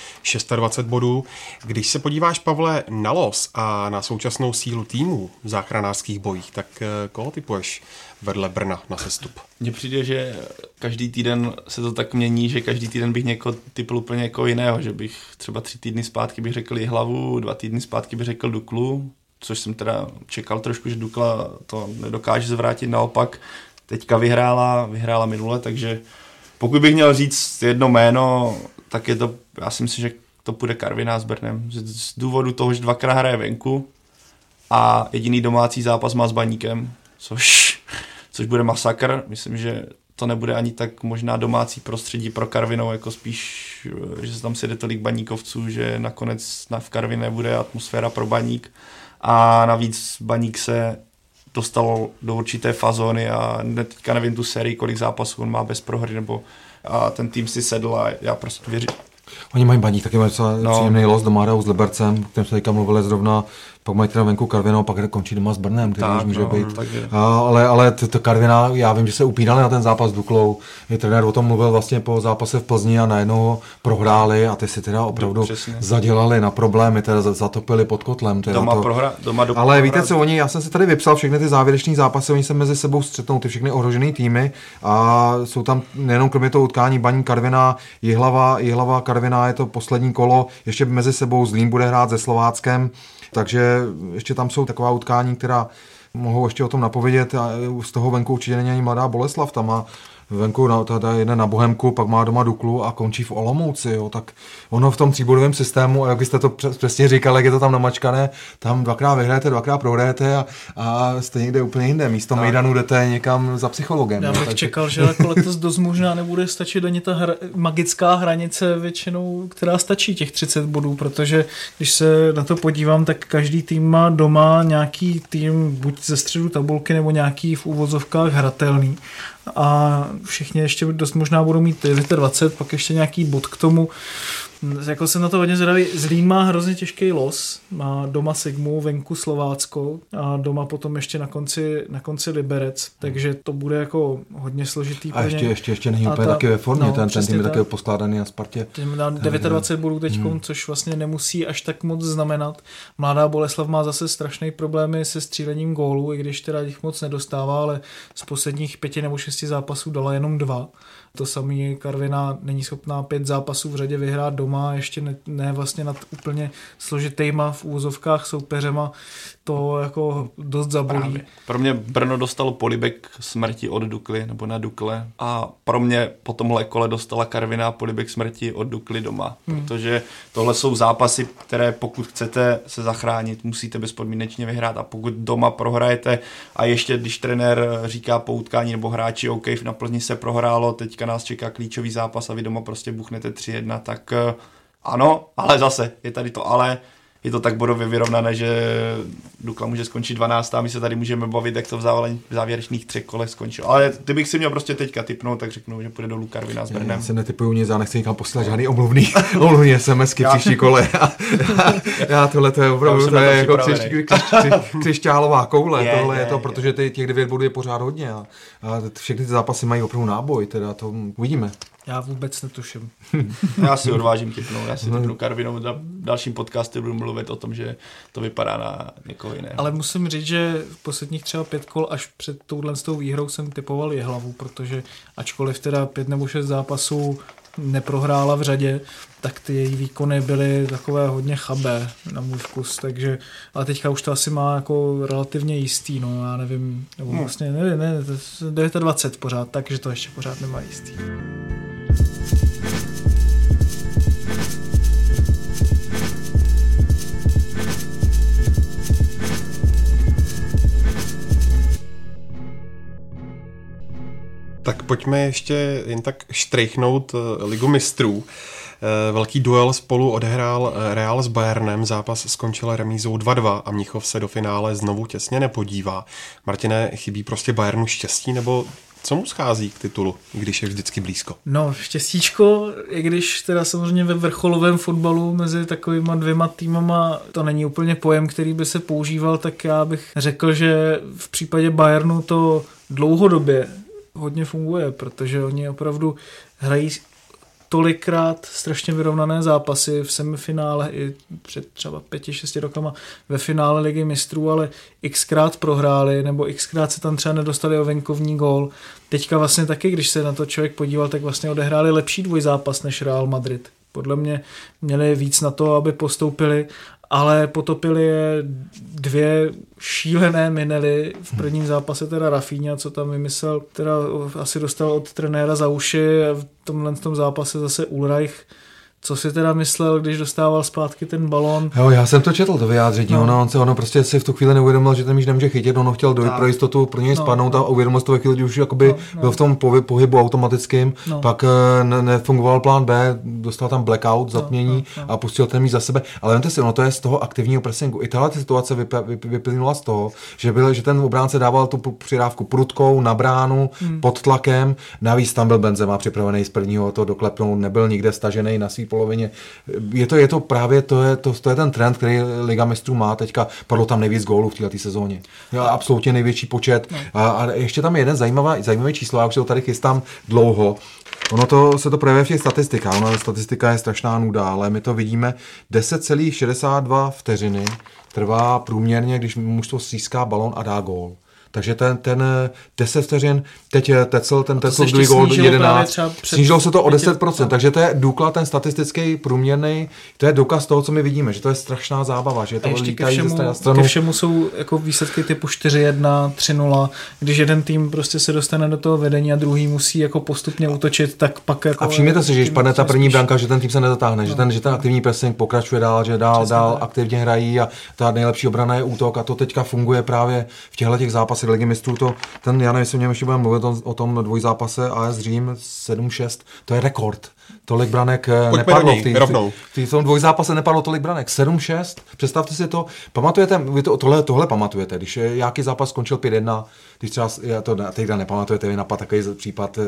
dvacet šest bodů. Když se podíváš, Pavle, na los a na současnou sílu týmů v záchranářských bojích, tak koho typuješ vedle Brna na sestup? Mně přijde, že každý týden se to tak mění, že každý týden bych někoho typl úplně někoho jiného, že bych třeba tři týdny zpátky bych řekl Jihlavu, dva týdny zpátky bych řekl Duklu, což jsem teda čekal trošku, že Dukla to nedokáže zvrátit, naopak teďka vyhrála, vyhrála minule, takže pokud bych měl říct jedno jméno, tak je to, já si myslím, že to půjde Karviná s Brnem. Z, z důvodu toho, že dvakrát hraje venku a jediný domácí zápas má s Baníkem, což, což bude masakr. Myslím, že to nebude ani tak možná domácí prostředí pro Karvinou, jako spíš, že se tam sjede tolik baníkovců, že nakonec v Karvině bude atmosféra pro Baník. A navíc Baník se dostal do určité fazony a teďka nevím tu sérii, kolik zápasů on má bez prohry, nebo a ten tým si sedl a já prostě věřím. Oni mají Baník, taky mají docela no. příjemný los, doma hrajou s Libercem, o kterém se teďka mluvili zrovna, pak mají teda venku Karvinou, pak končí doma s Brnem, který tak, už může no, být. A, ale ale to, to Karviná, já vím, že se upínali na ten zápas s Duklou, je trenér o tom mluvil vlastně po zápase v Plzni a najednou prohráli a ty si teda opravdu Přesně. zadělali na problémy, teda zatopili pod kotlem. Teda doma to. Prohra, doma do ale víte co, oni, já jsem si tady vypsal všechny ty závěrečné zápasy, oni se mezi sebou střetnou, ty všechny ohrožené týmy a jsou tam nejenom kromě toho utkání Baník, Karviná, Jihlava, Jihlava, Karviná, je to poslední kolo, ještě mezi sebou Zlín bude hrát se Slováckem, takže ještě tam jsou taková utkání, která mohou ještě o tom napovědět a z toho venku určitě není ani Mladá Boleslav, tam má venku jede na Bohemku, pak má doma Duklu a končí v Olomouci, jo. Tak ono v tom tříbodovém systému, jak jste to přesně říkali, jak je to tam namačkané, tam dvakrát vyhrajete, dvakrát prohrajete a, a jste někde úplně jinde. Místo tak. Mejdanu jdete někam za psychologem. Já bych takže... čekal, že jako letos dost možná nebude stačit ani ta hra, magická hranice většinou, která stačí těch třicet bodů, protože když se na to podívám, tak každý tým má doma nějaký tým buď ze středu tabulky nebo nějaký v úvozovkách hratelný. A všichni ještě dost možná budou mít dvacet, pak ještě nějaký bod k tomu. Jako jsem na to hodně zvědavý. Zlín má hrozně těžký los. Má doma Sigmu, venku Slovácko a doma potom ještě na konci, na konci Liberec. Takže to bude jako hodně složitý. A ještě, ještě, ještě není úplně ta, taky ve formě. No, ten, ten tým je taky poskládaný na Spartě. Na dvacet devět bodů teď, hmm. což vlastně nemusí až tak moc znamenat. Mladá Boleslav má zase strašné problémy se střílením gólů, i když teda jich moc nedostává, ale z posledních pěti nebo šesti zápasů dala jenom dva. To samý Karviná není schopná pět zápasů v řadě vyhrát doma, ještě ne, ne vlastně nad úplně složitýma v úvozovkách soupeřema, to jako dost zabolí. Právě. Pro mě Brno dostalo polibek smrti od Dukly, nebo na Dukle, a pro mě po tomhle kole dostala Karviná polibek smrti od Dukly doma, hmm. protože tohle jsou zápasy, které pokud chcete se zachránit, musíte bezpodmínečně vyhrát a pokud doma prohrajete a ještě když trenér říká po utkání nebo hráči, OK, na Plzni se prohrálo, teďka nás čeká klíčový zápas a vy doma prostě buchnete tři jedna, tak ano, ale zase, je tady to ale, je to tak bodově vyrovnané, že Dukla může skončit dvanáctá a my se tady můžeme bavit, jak to v závěrečných třech kolech skončilo. Ale kdybych si měl prostě teďka tipnout, tak řeknu, že půjde dolů Karviná s Brnem. Já se netipuju nic, já nechci nikam posílat žádný omluvný, omluvný SMSky já... příští kole. Já, já tohle to je opravdu, to je jako křiš, křiš, křiš, křišťálová koule, je, tohle je, je to, je, protože ty, těch devět bodů je pořád hodně a, a všechny ty zápasy mají opravdu náboj, teda to uvidíme. Já vůbec netuším. Já si odvážím tipnout, já si tipnu Karvinou, na dalším podcastu budu mluvit o tom, že to vypadá na někoho jiného. Ale musím říct, že v posledních třeba pět kol až před touhle s tou výhrou jsem typoval Jihlavu, protože ačkoliv teda pět nebo šest zápasů neprohrála v řadě, tak ty její výkony byly takové hodně chabé na můj vkus, takže ale teďka už to asi má jako relativně jistý, no já nevím, nebo no. vlastně nevím, ne, dvacet devět pořád, takže to ještě pořád nemá jistý. Tak pojďme ještě jen tak štrejchnout Ligu mistrů. Velký duel spolu odehrál Real s Bayernem, zápas skončil remízou dva dva a Mnichov se do finále znovu těsně nepodívá. Martine, chybí prostě Bayernu štěstí, nebo co mu schází k titulu, když je vždycky blízko? No, štěstíčko, i když teda samozřejmě ve vrcholovém fotbalu mezi takovýma dvěma týmama to není úplně pojem, který by se používal, tak já bych řekl, že v případě Bayernu to dlouhodobě hodně funguje, protože oni opravdu hrají tolikrát strašně vyrovnané zápasy v semifinále i před třeba pěti, šesti rokama ve finále Ligy mistrů, ale xkrát prohráli nebo xkrát se tam třeba nedostali o venkovní gól. Teďka vlastně taky, když se na to člověk podíval, tak vlastně odehráli lepší dvojzápas než Real Madrid. Podle mě měli víc na to, aby postoupili, ale potopili je dvě šílené minely. V prvním zápase teda Rafinha, co tam vymyslel, teda asi dostal od trenéra za uši, a v tomhle tom zápase zase Ulreich. Co si teda myslel, když dostával zpátky ten balón? Jo, já jsem to četl, to vyjádření. No. Ono, on se ono prostě si v tu chvíli neuvědomil, že ten míč nemůže chytit, ono chtěl dojít pro jistotu, pro něj no, spadnout no. a uvědomil si to ve chvíli, už jakoby no, no. byl v tom pohybu automatickým, no. pak ne, nefungoval plán B, dostal tam blackout, zatmění no, no, no. a pustil ten míč za sebe. Ale vemte si, ono to je z toho aktivního pressingu. I tahle situace vyplynula z toho, že, byl, že ten obránce dával tu přidávku prudkou na bránu, hmm. pod tlakem, navíc tam byl Benzema připravený z prvního to doklepnout, nebyl nikde stažený na svý polovině. Je to, je to právě to je, to, to je ten trend, který Liga mistrů má teďka. Padlo tam nejvíc gólů v této sezóně. Jo, absolutně největší počet. A, a ještě tam je jeden zajímavý, zajímavý číslo, já už se to tady chystám dlouho. Ono to se to projevuje v těch statistikách. Ono, statistika je strašná nuda, ale my to vidíme. deset celá šedesát dva vteřiny trvá průměrně, když mužstvo získá balón a dá gól. Takže ten, ten deset vteřin, teď Tecl, ten Tecl druhý gól jedenáct, snížilo se to o deset procent, no. takže to je Dukla, ten statistický průměrný, to je důkaz toho, co my vidíme, že to je strašná zábava, že to lítají ze strany na stranu. Ke všemu jsou jako výsledky typu čtyři jedna, tři nula, když jeden tým prostě se dostane do toho vedení a druhý musí jako postupně útočit, tak pak jako... A všimněte si, že když padne ta první branka, že ten tým se nezatáhne, no. že, ten, že ten aktivní pressing pokračuje dál, že dál, Přesně, dál aktivně hrají a ta nejlepší obrana je útok a to teďka funguje právě v těchto těch zápasech. Ligy mistrů, to, ten, já nevím, jestli o něm ještě budeme mluvit o, o tom dvojzápase A S Řím sedm šest, to je rekord. Tolik branek Pojďme nepadlo. Ní, v, tý, v, tý, v tom dvojzápase nepadlo tolik branek. sedm šest, představte si to, pamatujete, vy to, tohle, tohle pamatujete, když jaký zápas skončil pět jedna, když třeba, já to teď nepamatujete, vy napad takový případ,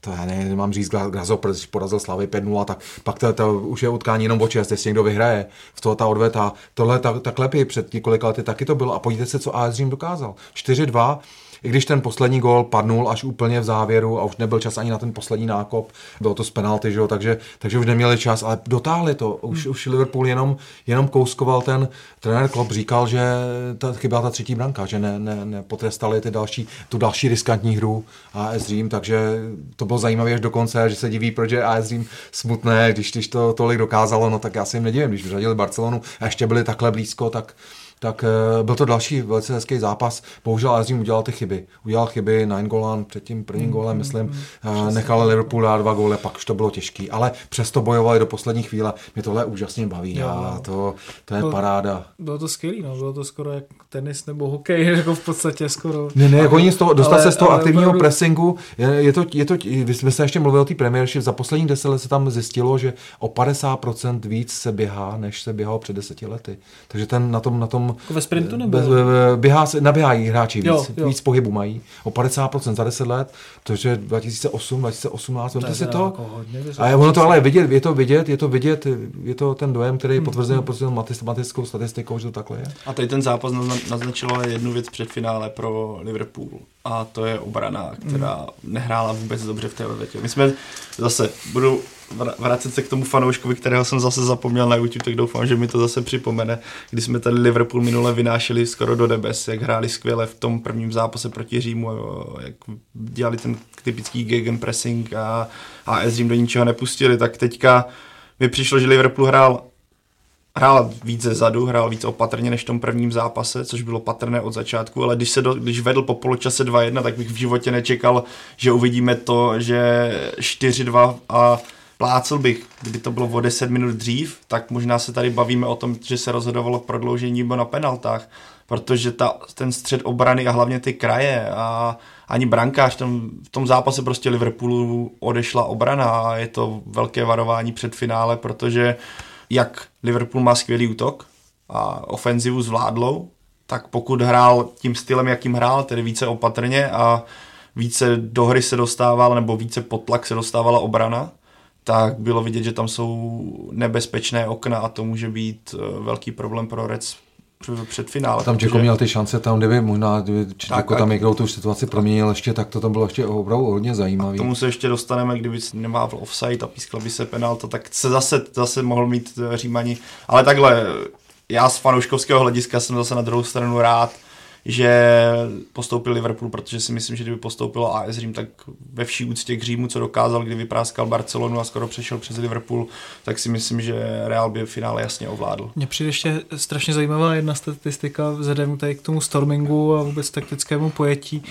to já ne, nemám říct, Grazopr, když porazil Slavy pět nula, tak pak to, to už je utkání jenom o čest, jestli někdo vyhraje, v toho ta odveta, tohle tak, takhle před několika lety taky to bylo a podívejte se, co A S Řím dokázal. čtyři dva, i když ten poslední gól padnul až úplně v závěru a už nebyl čas ani na ten poslední nákop, bylo to z penalty, že jo, takže, takže už neměli čas, ale dotáhli to, už, hmm. už Liverpool jenom, jenom kouskoval ten, trenér Klopp říkal, že ta, chyběla ta třetí branka, že ne, ne, nepotrestali ty další, tu další riskantní hru A S Řím, takže to bylo zajímavé až do konce, že se diví, proč je A S Řím smutné, když, když to tolik dokázalo, no tak já si jim nedivím, když vyřadili Barcelonu a ještě byli takhle blízko, tak... tak byl to další velice hezký zápas. Bohužel A S Řím udělal ty chyby. Udělal chyby Nainggolan před tím prvním gólem, myslím, mm, nechal Liverpool dát dva góle, pak už to bylo těžký, ale přesto bojovali do poslední chvíle. Mě tohle úžasně baví, jo, a to, to je to, paráda. Bylo to skvělý, no, bylo to skoro jak tenis nebo hokej, jako v podstatě skoro. Ne, ne, oni z toho, dostat ale, se z toho aktivního opravdu... pressingu, je, je to, je to, vy jsme se ještě mluvili o té premiérship, za poslední deset let se tam zjistilo, že o padesát procent víc se běhá, než se běhalo před deseti lety. Takže ten na tom, na tom jako ve sprintu nebo? Běhá, naběhají hráči víc, jo, jo. víc pohybu mají. O padesát procent za deset let, protože dva tisíce osm, dva tisíce osmnáct, to si to. Jako a ono to ale je vidět, je to vidět, je to vidět, je to ten dojem, který je potvrzený hmm. matematickou statistikou, že to takhle je. A tady ten zápas naznačilo jednu věc před finále pro Liverpool. A to je obrana, která hmm. nehrála vůbec dobře v té odvětě. My jsme zase, budu vracet se k tomu fanouškovi, kterého jsem zase zapomněl na YouTube, tak doufám, že mi to zase připomene, když jsme tady Liverpool minule vynášeli skoro do nebes, jak hráli skvěle v tom prvním zápase proti Římu, jak dělali ten typický gegenpressing a A S Řím do ničeho nepustili, tak teďka mi přišlo, že Liverpool hrál Hrál víc zezadu, hrál víc opatrně než v tom prvním zápase, což bylo patrné od začátku, ale když se do, když vedl po poločase dva jedna, tak bych v životě nečekal, že uvidíme to, že čtyři dva a plácel bych, kdyby to bylo o deset minut dřív, tak možná se tady bavíme o tom, že se rozhodovalo v prodloužení nebo na penaltách, protože ta, ten střed obrany a hlavně ty kraje a ani brankář, tam, v tom zápase prostě Liverpoolu odešla obrana a je to velké varování před finále, protože jak Liverpool má skvělý útok a ofenzivu zvládlou, tak pokud hrál tím stylem, jakým hrál, tedy více opatrně a více do hry se dostával nebo více pod tlak se dostávala obrana, tak bylo vidět, že tam jsou nebezpečné okna a to může být velký problém pro Reds před finále. Tam Čeko měl ty šance, tam kdyby možná, kdyby tak, jako tam někdo tu situaci proměnil ještě, tak to tam bylo ještě opravdu hodně zajímavé. K tomu se ještě dostaneme, kdyby nemávl offside a pískla by se penalta, tak se zase, zase mohl mít Římani. Ale takhle, já z fanouškovského hlediska jsem zase na druhou stranu rád, že postoupil Liverpool, protože si myslím, že kdyby postoupilo A S Řím, tak ve vší úctě k Římu, co dokázal, kdy vypráskal Barcelonu a skoro přešel přes Liverpool, tak si myslím, že Real by v finále jasně ovládl. Mně přijde ještě strašně zajímavá jedna statistika vzhledem tady k tomu stormingu a vůbec taktickému pojetí.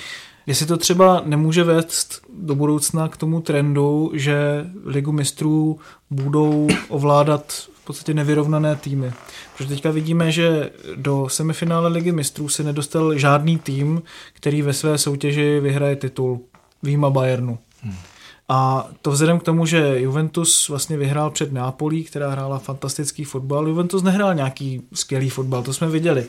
Jestli to třeba nemůže vést do budoucna k tomu trendu, že Ligu mistrů budou ovládat v podstatě nevyrovnané týmy. Protože teďka vidíme, že do semifinále Ligy mistrů se nedostal žádný tým, který ve své soutěži vyhraje titul, výjima Bayernu. Hmm. A to vzhledem k tomu, že Juventus vlastně vyhrál před Nápolí, která hrála fantastický fotbal. Juventus nehrál nějaký skvělý fotbal, to jsme viděli.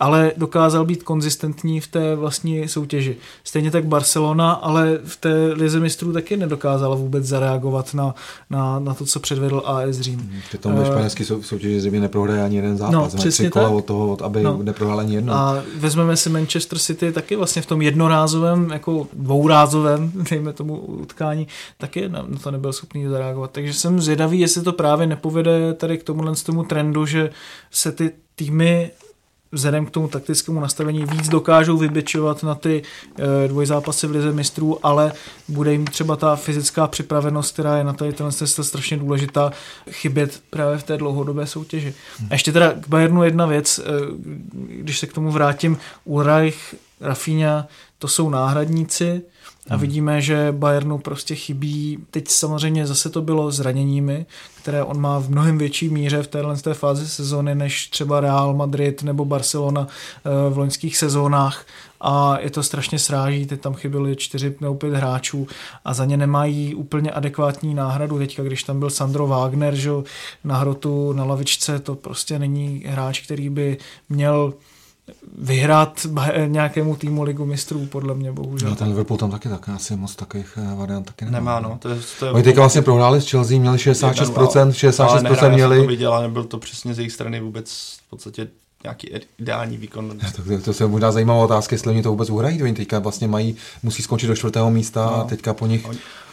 Ale dokázal být konzistentní v té vlastní soutěži. Stejně tak Barcelona, ale v té lize mistrů taky nedokázala vůbec zareagovat na, na, na to, co předvedl A S Řím. Při tom ve španělské soutěži Řím neprohraje ani jeden zápas. No, přesně tak. Od toho, od, aby no. neprohrál ani jedno. A vezmeme si Manchester City taky vlastně v tom jednorázovém, jako dvourázovém, dejme tomu utkání, taky na to nebyl schopný zareagovat. Takže jsem zvědavý, jestli to právě nepovede tady k tomuhle tomu trendu, že se ty týmy vzhledem k tomu taktickému nastavení víc dokážou vybečovat na ty e, dvojzápasy v lize mistrů, ale bude jim třeba ta fyzická připravenost, která je na tady tenhle strašně důležitá, chybět právě v té dlouhodobé soutěži. A ještě teda k Bayernu jedna věc, e, když se k tomu vrátím, Ulreich, Rafinha, to jsou náhradníci a vidíme, že Bayernu prostě chybí, teď samozřejmě zase to bylo zraněními, které on má v mnohem větší míře v téhle té fázi sezóny než třeba Real Madrid nebo Barcelona v loňských sezónách a je to strašně sráží, teď tam chyběly čtyři nebo pět hráčů a za ně nemají úplně adekvátní náhradu teďka, když tam byl Sandro Wagner, že na hrotu, na lavičce, to prostě není hráč, který by měl vyhrát nějakému týmu Ligu mistrů, podle mě, bohužel. No, ten Liverpool tam taky tak, asi moc takových variant taky nemá. Nemá, no. To je, to je... Oni teďka vlastně prohráli s Chelsea, měli šedesát šest procent, šedesát šest procent měli. To viděla, nebyl to přesně z jejich strany vůbec v podstatě nějaký ideální výkon. To, to, to se možná zajímavá otázka, jestli oni to vůbec uhrají. Oni teďka vlastně mají, musí skončit do čtvrtého místa no. a teďka po nich...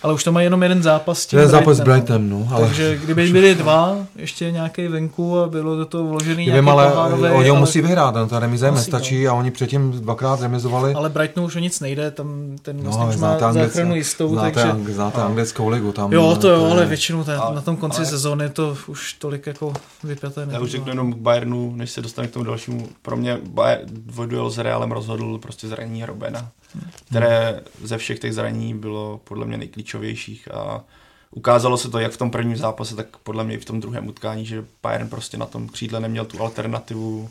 Ale už tam mají jenom jeden zápas s tím Brightonem. Zápas s Brightonem, no. Ale... Takže kdyby byly dva, ještě nějaký venku a bylo do toho vložený nějaký pohárové... Oni ho ale... musí vyhrát, no, ta remize nestačí no. a oni předtím dvakrát remizovali. Ale Brightonu už o nic nejde, tam ten vlastně no, už má záchranu jistou, znáte, takže... Znáte a... anglickou ligu tam... Jo, to jo, ale většinou ten, ale, na tom konci ale... sezóny to už tolik jako vypjaté. Já už řeknu jenom k Bayernu, než se dostane k tomu dalšímu. Pro mě dvojduel s Realem rozhodl prostě zranění Robena, které ze všech těch zranění bylo podle mě nejklíčovějších a ukázalo se to jak v tom prvním zápase, tak podle mě i v tom druhém utkání, že Bayern prostě na tom křídle neměl tu alternativu,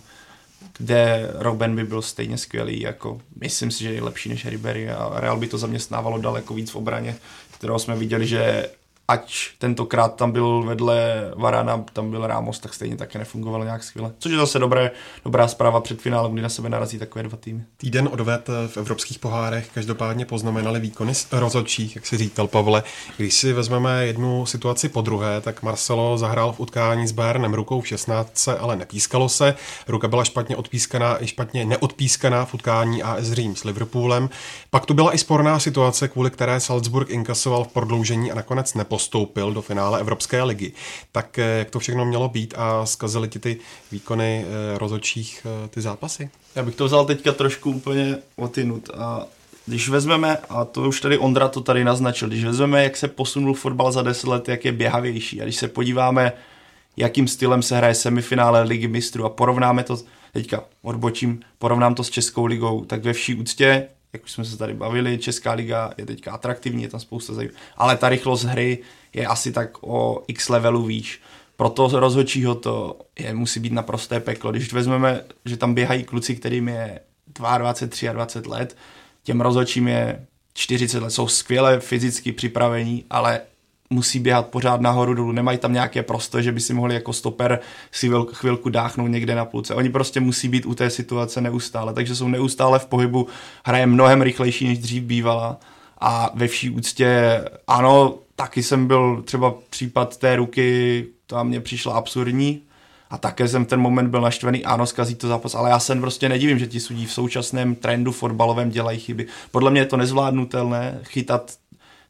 kde Robben by byl stejně skvělý, jako myslím si, že je lepší než Ribery a Real by to zaměstnávalo daleko víc v obraně, kterou jsme viděli, že ať tentokrát tam byl vedle Varana, tam byl Ramos, tak stejně taky nefungovalo nějak skvěle. Což je zase dobré, dobrá zpráva před finálem, kdy na sebe narazí takové dva týmy. Týden odved v evropských pohárech každopádně poznamenaly výkony rozhodčích, jak si říkal, Pavle. Když si vezmeme jednu situaci po druhé, tak Marcelo zahrál v utkání s Bayernem rukou v šestnáctce, ale nepískalo se. Ruka byla špatně odpískaná i špatně neodpískaná v utkání A S Řím s Liverpoolem. Pak tu byla i sporná situace, kvůli které Salzburg inkasoval v prodloužení a nakonec nepl- postoupil do finále Evropské ligy. Tak jak to všechno mělo být a zkazily ti ty výkony rozhodčích ty zápasy? Já bych to vzal teďka trošku úplně odinut. A když vezmeme, a to už tady Ondra to tady naznačil, když vezmeme, jak se posunul fotbal za deset let, jak je běhavější. A když se podíváme, jakým stylem se hraje semifinále Ligy mistrů a porovnáme to, teďka odbočím, porovnám to s Českou ligou, tak ve vší úctě, jak už jsme se tady bavili, Česká liga je teďka atraktivní, je tam spousta zajímavých, ale ta rychlost hry je asi tak o x levelu výš. Pro toho rozhodčího to je, musí být naprosté peklo. Když vezmeme, že tam běhají kluci, kterým je dvacet dva, dvacet tři let, těm rozhodčím je čtyřicet let, jsou skvěle fyzicky připravení, ale musí běhat pořád nahoru dolů, nemají tam nějaké prostoje, že by si mohli jako stoper si chvilku dáchnout někde na půlce. Oni prostě musí být u té situace neustále, takže jsou neustále v pohybu, hraje mnohem rychlejší, než dřív bývala a ve vší úctě, ano, taky jsem byl třeba případ té ruky, ta mě přišla absurdní, a také jsem v ten moment byl naštvený, ano, zkazí to zápas, ale já se prostě nedivím, že ti sudí v současném trendu fotbalovém dělají chyby. Podle mě je to nezvládnutelné chytat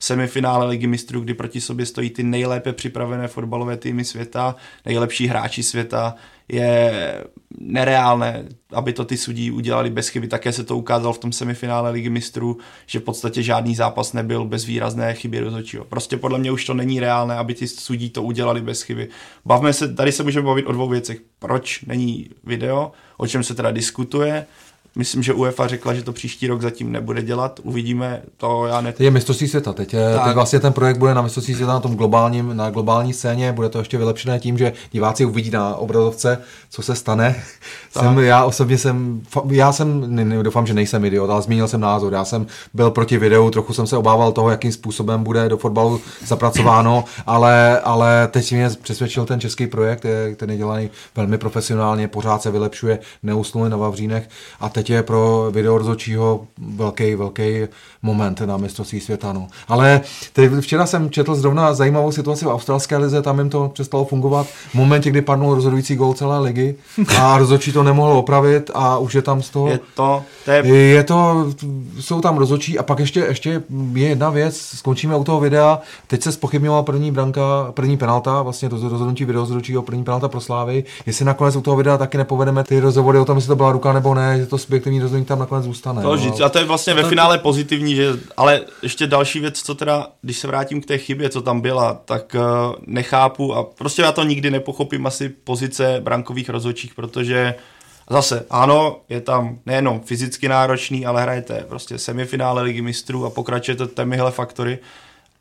semifinále Ligy mistrů, kdy proti sobě stojí ty nejlépe připravené fotbalové týmy světa, nejlepší hráči světa, je nereálné, aby to ty sudí udělali bez chyby. Také se to ukázalo v tom semifinále Ligy mistrů, že v podstatě žádný zápas nebyl bez výrazné chyby rozhodčího. Prostě podle mě už to není reálné, aby ty sudí to udělali bez chyby. Bavme se, tady se můžeme bavit o dvou věcech. Proč není video, o čem se teda diskutuje. Myslím, že UEFA řekla, že to příští rok zatím nebude dělat. Uvidíme to, já ne. Teď je mistrovství světa. Teď, teď vlastně ten projekt bude na mistrovství světa na tom globálním, na globální scéně. Bude to ještě vylepšené tím, že diváci uvidí na obrazovce, co se stane. Jsem, já osobně jsem, já jsem, ne, ne, doufám, že nejsem idiot, ale zmínil jsem názor. Já jsem byl proti videu, trochu jsem se obával toho, jakým způsobem bude do fotbalu zapracováno, ale, ale teď mě přesvědčil ten český projekt, který je dělaný velmi profesionálně, pořád se vylepšuje, neusnuli na vavřínech a teď je pro video rozhodčího velký, velký moment na mistrovství světa. No. Ale včera jsem četl zrovna zajímavou situaci v australské lize, tam jim to přestalo fungovat. V momentě, kdy padnul rozhodující gól celé ligy a rozhodčí to nemohl opravit a už je tam z toho... Je to... Tep. Je to... Jsou tam rozhodčí a pak ještě, ještě je jedna věc, skončíme u toho videa. Teď se zpochybnila první branka, první penalta, vlastně rozhodnutí video rozhodčího, první penalta pro Slávy. Jestli nakonec u toho videa taky nepovedeme ty rozhovory o tom, jestli to byla ruka nebo ne, že to subjektivní rozhodnutí tam nakonec zůstane. To no, ale... A to je vlastně to ve finále to... pozitivní, že... ale ještě další věc, co teda, když se vrátím k té chybě, co tam byla, tak uh, nechápu a prostě já to nikdy nepochopím asi pozice brankových rozhodčích, protože zase ano, je tam nejenom fyzicky náročný, ale hrajete prostě semifinále Ligy mistrů a pokračujete těmihle faktory,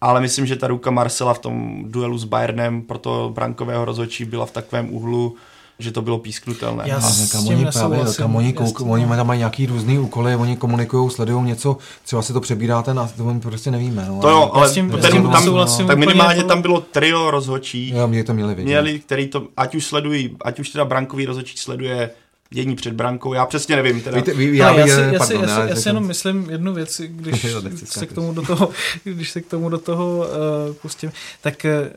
ale myslím, že ta ruka Marcela v tom duelu s Bayernem pro toho brankového rozhodčí byla v takovém úhlu, že to bylo písknutelné. Já s kam tím nesouhlasím. Oni, oni tam mají nějaký různý úkoly, oni komunikují, sledují něco, třeba si to přebíráte a to my prostě nevíme. No, to jo, ale tím, tím, tam, no, tak minimálně to... tam bylo trio rozhodčí, mě to měli měli, který to, ať už sledují, ať už teda brankový rozhodčí sleduje dění před brankou, já přesně nevím. Teda. Víte, ví, já, no, já, si, je, pardon, já, si, já, já si jenom myslím jednu věc, když se k tomu do toho, když se k tomu do toho uh, pustím, tak uh,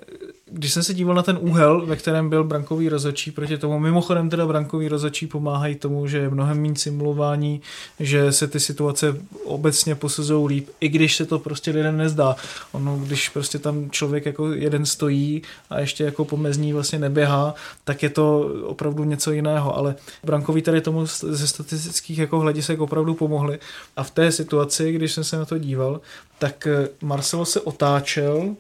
když jsem se díval na ten úhel, ve kterém byl brankový rozhodčí proti tomu, mimochodem teda brankový rozhodčí pomáhají tomu, že je mnohem méně simulování, že se ty situace obecně posuzují líp, i když se to prostě lidem nezdá. Ono, když prostě tam člověk jako jeden stojí a ještě jako pomezní vlastně neběhá, tak je to opravdu něco jiného, ale brankoví tady tomu ze statistických jako hledisek opravdu pomohli a v té situaci, když jsem se na to díval, tak Marcelo se otáčel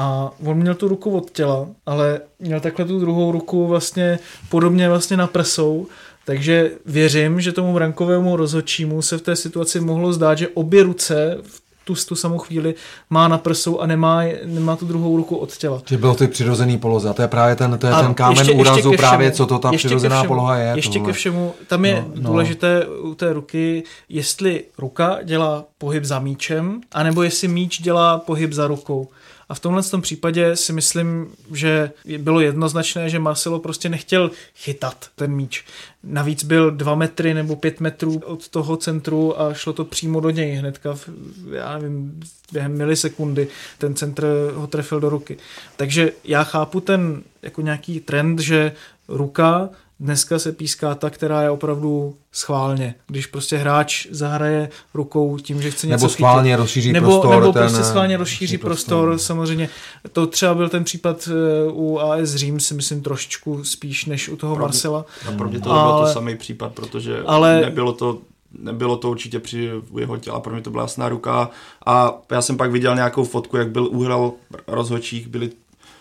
a on měl tu ruku od těla, ale měl takhle tu druhou ruku vlastně podobně vlastně na prsou, takže věřím, že tomu brankovému rozhodčímu se v té situaci mohlo zdát, že obě ruce v tu, tu samou chvíli má na prsou a nemá, nemá tu druhou ruku od těla. Že bylo ty přirozený poloze, to je právě ten, to je ten kámen ještě, úrazu, ještě všemu, právě co to ta přirozená všemu, poloha je. Ještě tohle. Ke všemu, tam je no, no. důležité u té ruky, jestli ruka dělá pohyb za míčem, anebo jestli míč dělá pohyb za rukou. A v tomhle tom případě si myslím, že bylo jednoznačné, že Marcelo prostě nechtěl chytat ten míč. Navíc byl dva metry nebo pět metrů od toho centru a šlo to přímo do něj hnedka, v, já nevím, během milisekundy ten centr ho trefil do ruky. Takže já chápu ten jako nějaký trend, že ruka dneska se píská ta, která je opravdu schválně. Když prostě hráč zahraje rukou tím, že chce něco nebo schválně chytit, rozšíří nebo, prostor. Nebo ten, prostě schválně rozšíří prostor, prostor, samozřejmě. To třeba byl ten případ u A S Řím, si myslím, trošičku spíš než u toho pro Marcela. Mě, a pro mě to byl to samý případ, protože ale, nebylo to... Nebylo to určitě při jeho těla, pro mě to byla jasná ruka a já jsem pak viděl nějakou fotku, jak byl úhel rozhodčích, byli,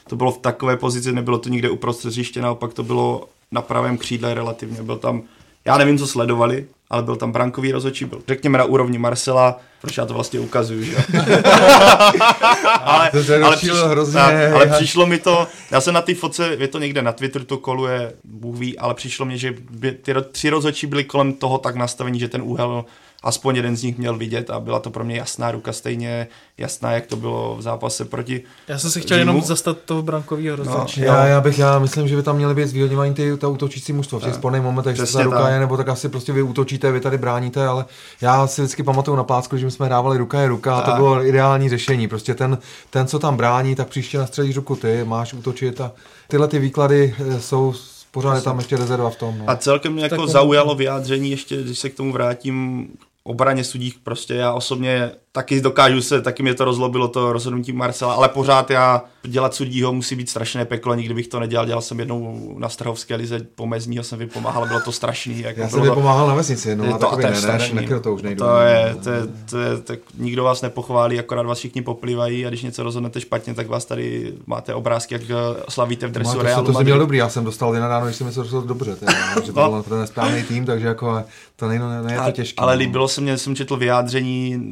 to bylo v takové pozici, nebylo to nikde uprostřed hřiště, naopak to bylo na pravém křídle relativně, byl tam, já nevím, co sledovali, ale byl tam brankový rozhodčí, byl řekněme na úrovni Marcela, proč já to vlastně ukazuju, že? ale, ale, přišlo, na, ale přišlo mi to, já jsem na té fotce, je to někde na Twitteru, to koluje, Bůh ví, ale přišlo mi, že by, ty tři rozhodčí byly kolem toho tak nastavení, že ten úhel aspoň jeden z nich měl vidět a byla to pro mě jasná ruka, stejně jasná, jak to bylo v zápase proti Já jsem se chtěl Římu. Jenom zastat toho brankového rozhodčí. No, já, já, bych, já myslím, že by tam měly být zvýhodňování ty ta útočící mužstvo v těch sporných momentech, že ta ruka tak je, nebo tak asi prostě vy útočíte, vy tady bráníte, ale já si vždycky pamatuju na Plácku, že my jsme hrávali ruka je ruka a to bylo ideální řešení. Prostě ten, ten co tam brání, tak příště nastřelíš ruku ty, máš útočit a tyhle ty výklady jsou Pořád je tam ještě rezerva v tom. No. A celkem mě jako zaujalo vyjádření, ještě když se k tomu vrátím, obraně Sudík, prostě já osobně taky dokážu se, taky mě to rozlobilo to rozhodnutí Marcela, ale pořád já dělat Sudího musí být strašné peklo, nikdy bych to nedělal, dělal jsem jednou na Strahovské lize pomezního, jsem vypomáhal, bylo to strašný. Jako já jsem vypomáhal na vesnici, no a takový strašný. To už nejdu. To je, to je, to je, tak nikdo vás nepochválí, akorát vás všichni poplývají a když něco rozhodnete špatně, tak vás tady máte obrázky, jak slavíte v dresu Real Madrid. To jsem měl dobrý, já jsem dostal jeden ráno, když jsem se dostal dobře, teda, že to byl ten správný tým, takže jako to nejno, ne, ne je to těžké. Ale líbilo se mně, jsem četl vyjádření,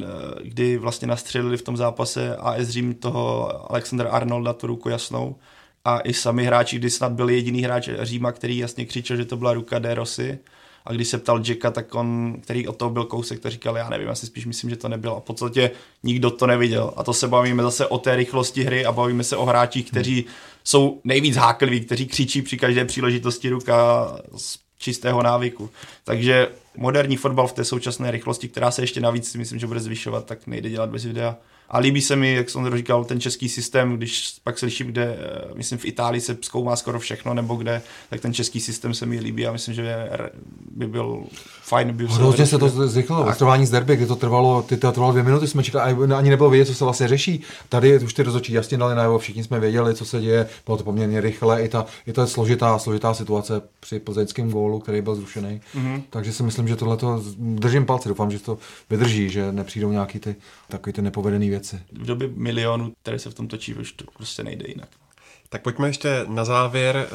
kdy vlastně nastřelili v tom zápase A S Řím toho Alexandra Arnolda tu ruku jasnou a i sami hráči, kdy snad byl jediný hráč Říma, který jasně křičel, že to byla ruka De Rossi, a když se ptal Jacka, tak on, který od toho byl kousek, tak říkal, já nevím, já si spíš myslím, že to nebylo, a v podstatě nikdo to neviděl a to se bavíme zase o té rychlosti hry a bavíme se o hráčích, kteří hmm. jsou nejvíc háklví, kteří křičí při každé příležitosti ruka z čistého návyku, takže moderní fotbal v té současné rychlosti, která se ještě navíc myslím, že bude zvyšovat, tak nejde dělat bez videa. A líbí se mi, jak jsem říkal, ten český systém, když pak slyším, kde, myslím v Itálii se zkoumá skoro všechno, nebo kde, tak ten český systém se mi líbí a myslím, že by byl fajn. By hrozně se to zrychlilo, ostrování z derby, kde to trvalo, ty to trvalo dvě minuty, jsme čekali, ani nebylo vědět, co se vlastně řeší. Tady už ty rozhodčí jasně dali najevo, všichni jsme věděli, co se děje, bylo to poměrně rychle, i ta, i ta složitá, složitá situace při plzeňském gólu, který byl zrušený. Mm-hmm. Takže si myslím, že tohleto, držím palce, doufám, že to vydrží, že nepřijdou nějaký ty, takový ty nepovedený věci. V době milionů, které se v tom točí, už to prostě nejde jinak. Tak pojďme ještě na závěr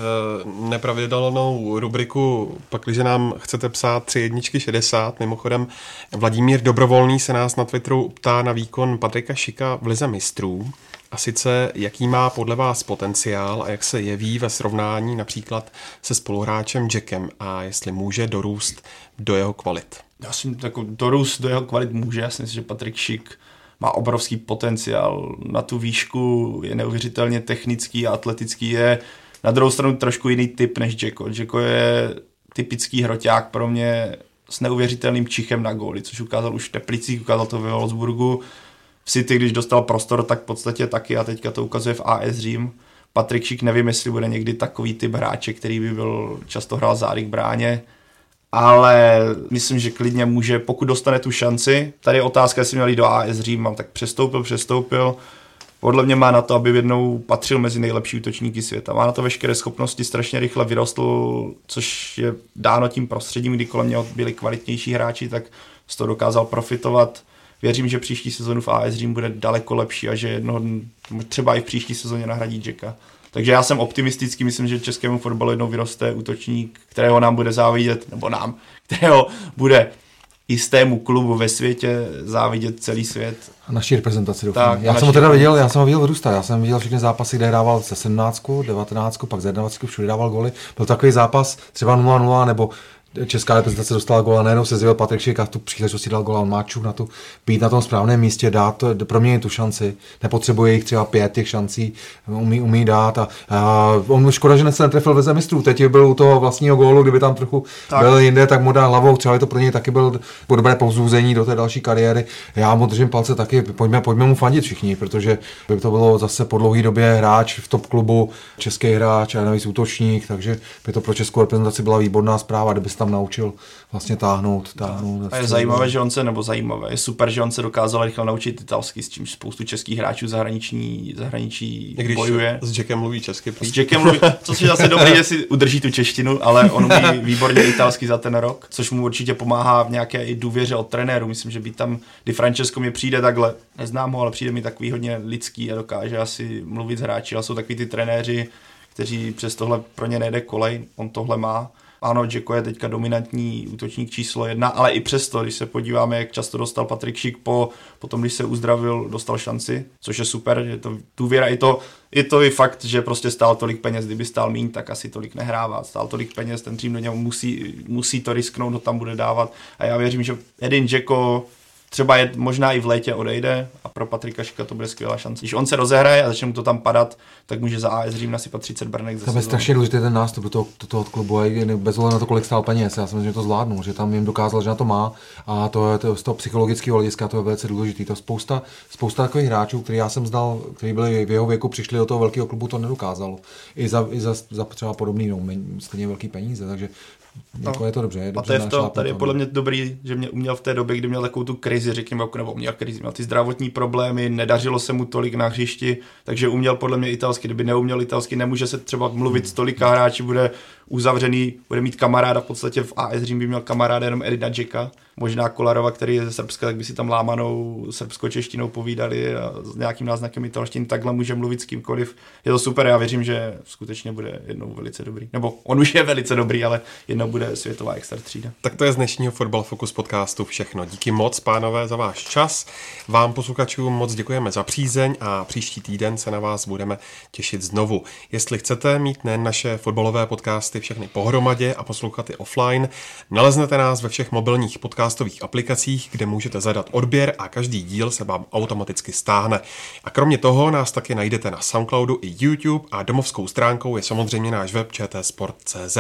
nepravidelnou rubriku, pakliže nám chcete psát tři jedna šedesát. Mimochodem Vladimír Dobrovolný se nás na Twitteru ptá na výkon Patrika Šika v lize mistrů. A sice, jaký má podle vás potenciál a jak se jeví ve srovnání například se spoluhráčem Jackem a jestli může dorůst do jeho kvalit. Já si jako dorůst do jeho kvalit může, já si myslím, že Patrik Šik má obrovský potenciál na tu výšku, je neuvěřitelně technický a atletický, je na druhou stranu trošku jiný typ než Jacko. Jacko je typický hroťák pro mě s neuvěřitelným čichem na góly, což ukázal už v Teplicích, ukázal to ve Wolfsburgu. V City, když dostal prostor, tak v podstatě taky a teďka to ukazuje v A S Řím. Patrik Šik, nevím, jestli bude někdy takový typ hráče, který by byl často hrál zády k bráně, ale myslím, že klidně může, pokud dostane tu šanci. Tady je otázka, jestli měl jít do A S Řím, tak přestoupil, přestoupil. Podle mě má na to, aby jednou patřil mezi nejlepší útočníky světa. Má na to veškeré schopnosti, strašně rychle vyrostl, což je dáno tím prostředím, kdy kolem něho byli kvalitnější hráči, tak z toho dokázal profitovat. Věřím, že příští sezonu v A S Řím bude daleko lepší a že jednoho, třeba i v příští sezóně nahradí Jacka. Takže já jsem optimistický, myslím, že českému fotbalu jednou vyroste útočník, kterého nám bude závidět, nebo nám, kterého bude jistému klubu ve světě závidět celý svět. A naší reprezentaci doufám. Já jsem ho teda viděl, já jsem ho viděl vyrůstat. Já jsem viděl všechny zápasy, kde hrával se sedmnáctkou, devatenáctkou, pak ze dvaceti jedna, všude dával góly. Byl takový zápas třeba nula nula nebo česká reprezentace dostala góla, najednou se zjevil Patrik Šik a tu příležitost si dal góla, on má čuch na to být na tom správném místě, dát to, proměnit tu šanci, nepotřebuje jich třeba pět těch šancí, umí, umí dát a, a on škoda, že se netrefil ve mistrů, teď byl u toho vlastního gólu, kdyby tam trochu tak byl jinde, tak mu dá hlavou, třeba to pro něj taky byl dobré povzbuzení do té další kariéry, já mu držím palce taky, pojďme, pojďme mu fandit všichni, protože by to bylo zase po dlouhý době hráč v top klubu, český hráč a navíc útočník, takže by to pro českou reprezentaci byla výborná zpráva, kdyby tam naučil vlastně táhnout. táhnout a je zajímavé, že on se, nebo zajímavé, je super, že on se dokázal rychle naučit italsky, s čím spoustu českých hráčů zahraniční, zahraničí když bojuje. S Jackem mluví česky. S Jackem mluví, což je zase dobrý, že si udrží tu češtinu, ale on umí výborně italsky za ten rok, což mu určitě pomáhá v nějaké i důvěře od trenéru. Myslím, že by tam, kdy Francesco mi přijde takhle, neznám ho, ale přijde mi takový hodně lidský a dokáže asi mluvit s hráči, ale jsou takový ty trenéři, kteří přes tohle pro ně nejde kolej, on tohle má. Ano, Jacko je teďka dominantní útočník číslo jedna, ale i přesto, když se podíváme, jak často dostal Patrik Šik po, potom, když se uzdravil, dostal šanci, což je super, že to důvěra i to, i to i fakt, že prostě stál tolik peněz, kdyby stál míň, tak asi tolik nehrává, stál tolik peněz, ten tým do něho musí, musí to risknout, ho tam bude dávat a já věřím, že jeden Jacko třeba je, možná i v létě odejde a pro Patrika Šika to bude skvělá šance. Když on se rozehraje a začne mu to tam padat, tak může za A S Řím nasypat třicet brnek za sezónu. To je strašně důležitý ten nástup do toho, do toho klubu a bez ohledu na to, kolik stál peněz. Já si myslím, že to zvládnu, že tam jim dokázal, že na to má, a to je to, z toho psychologického hlediska to je velice důležitý. To spousta spousta takových hráčů, který já jsem znal, kteří byli v jeho věku, přišli do toho velkého klubu, to nedokázalo. I za i za, za třeba podobný, no, stejně velký peníze, takže no. Jako je to dobře, je dobře. A to je v tom, tady je podle mě dobrý, že mě uměl v té době, kdy měl takovou tu krizi, řekněme, nebo měl krizi, měl ty zdravotní problémy, nedařilo se mu tolik na hřišti, takže uměl podle mě italsky. Kdyby neuměl italsky, nemůže se třeba mluvit s tolika hráči, bude uzavřený, bude mít kamaráda, v podstatě v A S Řím by měl kamaráda jenom Edina Džeka, možná Kolarova, který je ze Srbska, tak by si tam lámanou srbsko-češtinou povídali a s nějakým náznakem italštiny, takhle může mluvit s kýmkoliv. Je to super, já věřím, že skutečně bude jednou velice dobrý. Nebo on už je velice dobrý, ale jednou bude světová extra třída. Tak to je z dnešního Fotbal Focus podcastu všechno. Díky moc, pánové, za váš čas. Vám, posluchačům, moc děkujeme za přízeň a příští týden se na vás budeme těšit znovu. Jestli chcete mít nejen naše fotbalové podcasty všechny pohromadě a poslouchat i offline, naleznete nás ve všech mobilních podcastových aplikacích, kde můžete zadat odběr a každý díl se vám automaticky stáhne. A kromě toho nás taky najdete na Soundcloudu i YouTube a domovskou stránkou je samozřejmě náš web čtsport tečka cz.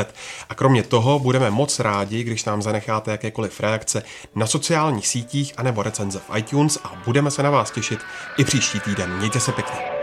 A kromě toho budeme moc rádi, když nám zanecháte jakékoliv reakce na sociálních sítích anebo recenze v iTunes a budeme se na vás těšit i příští týden. Mějte se pěkně.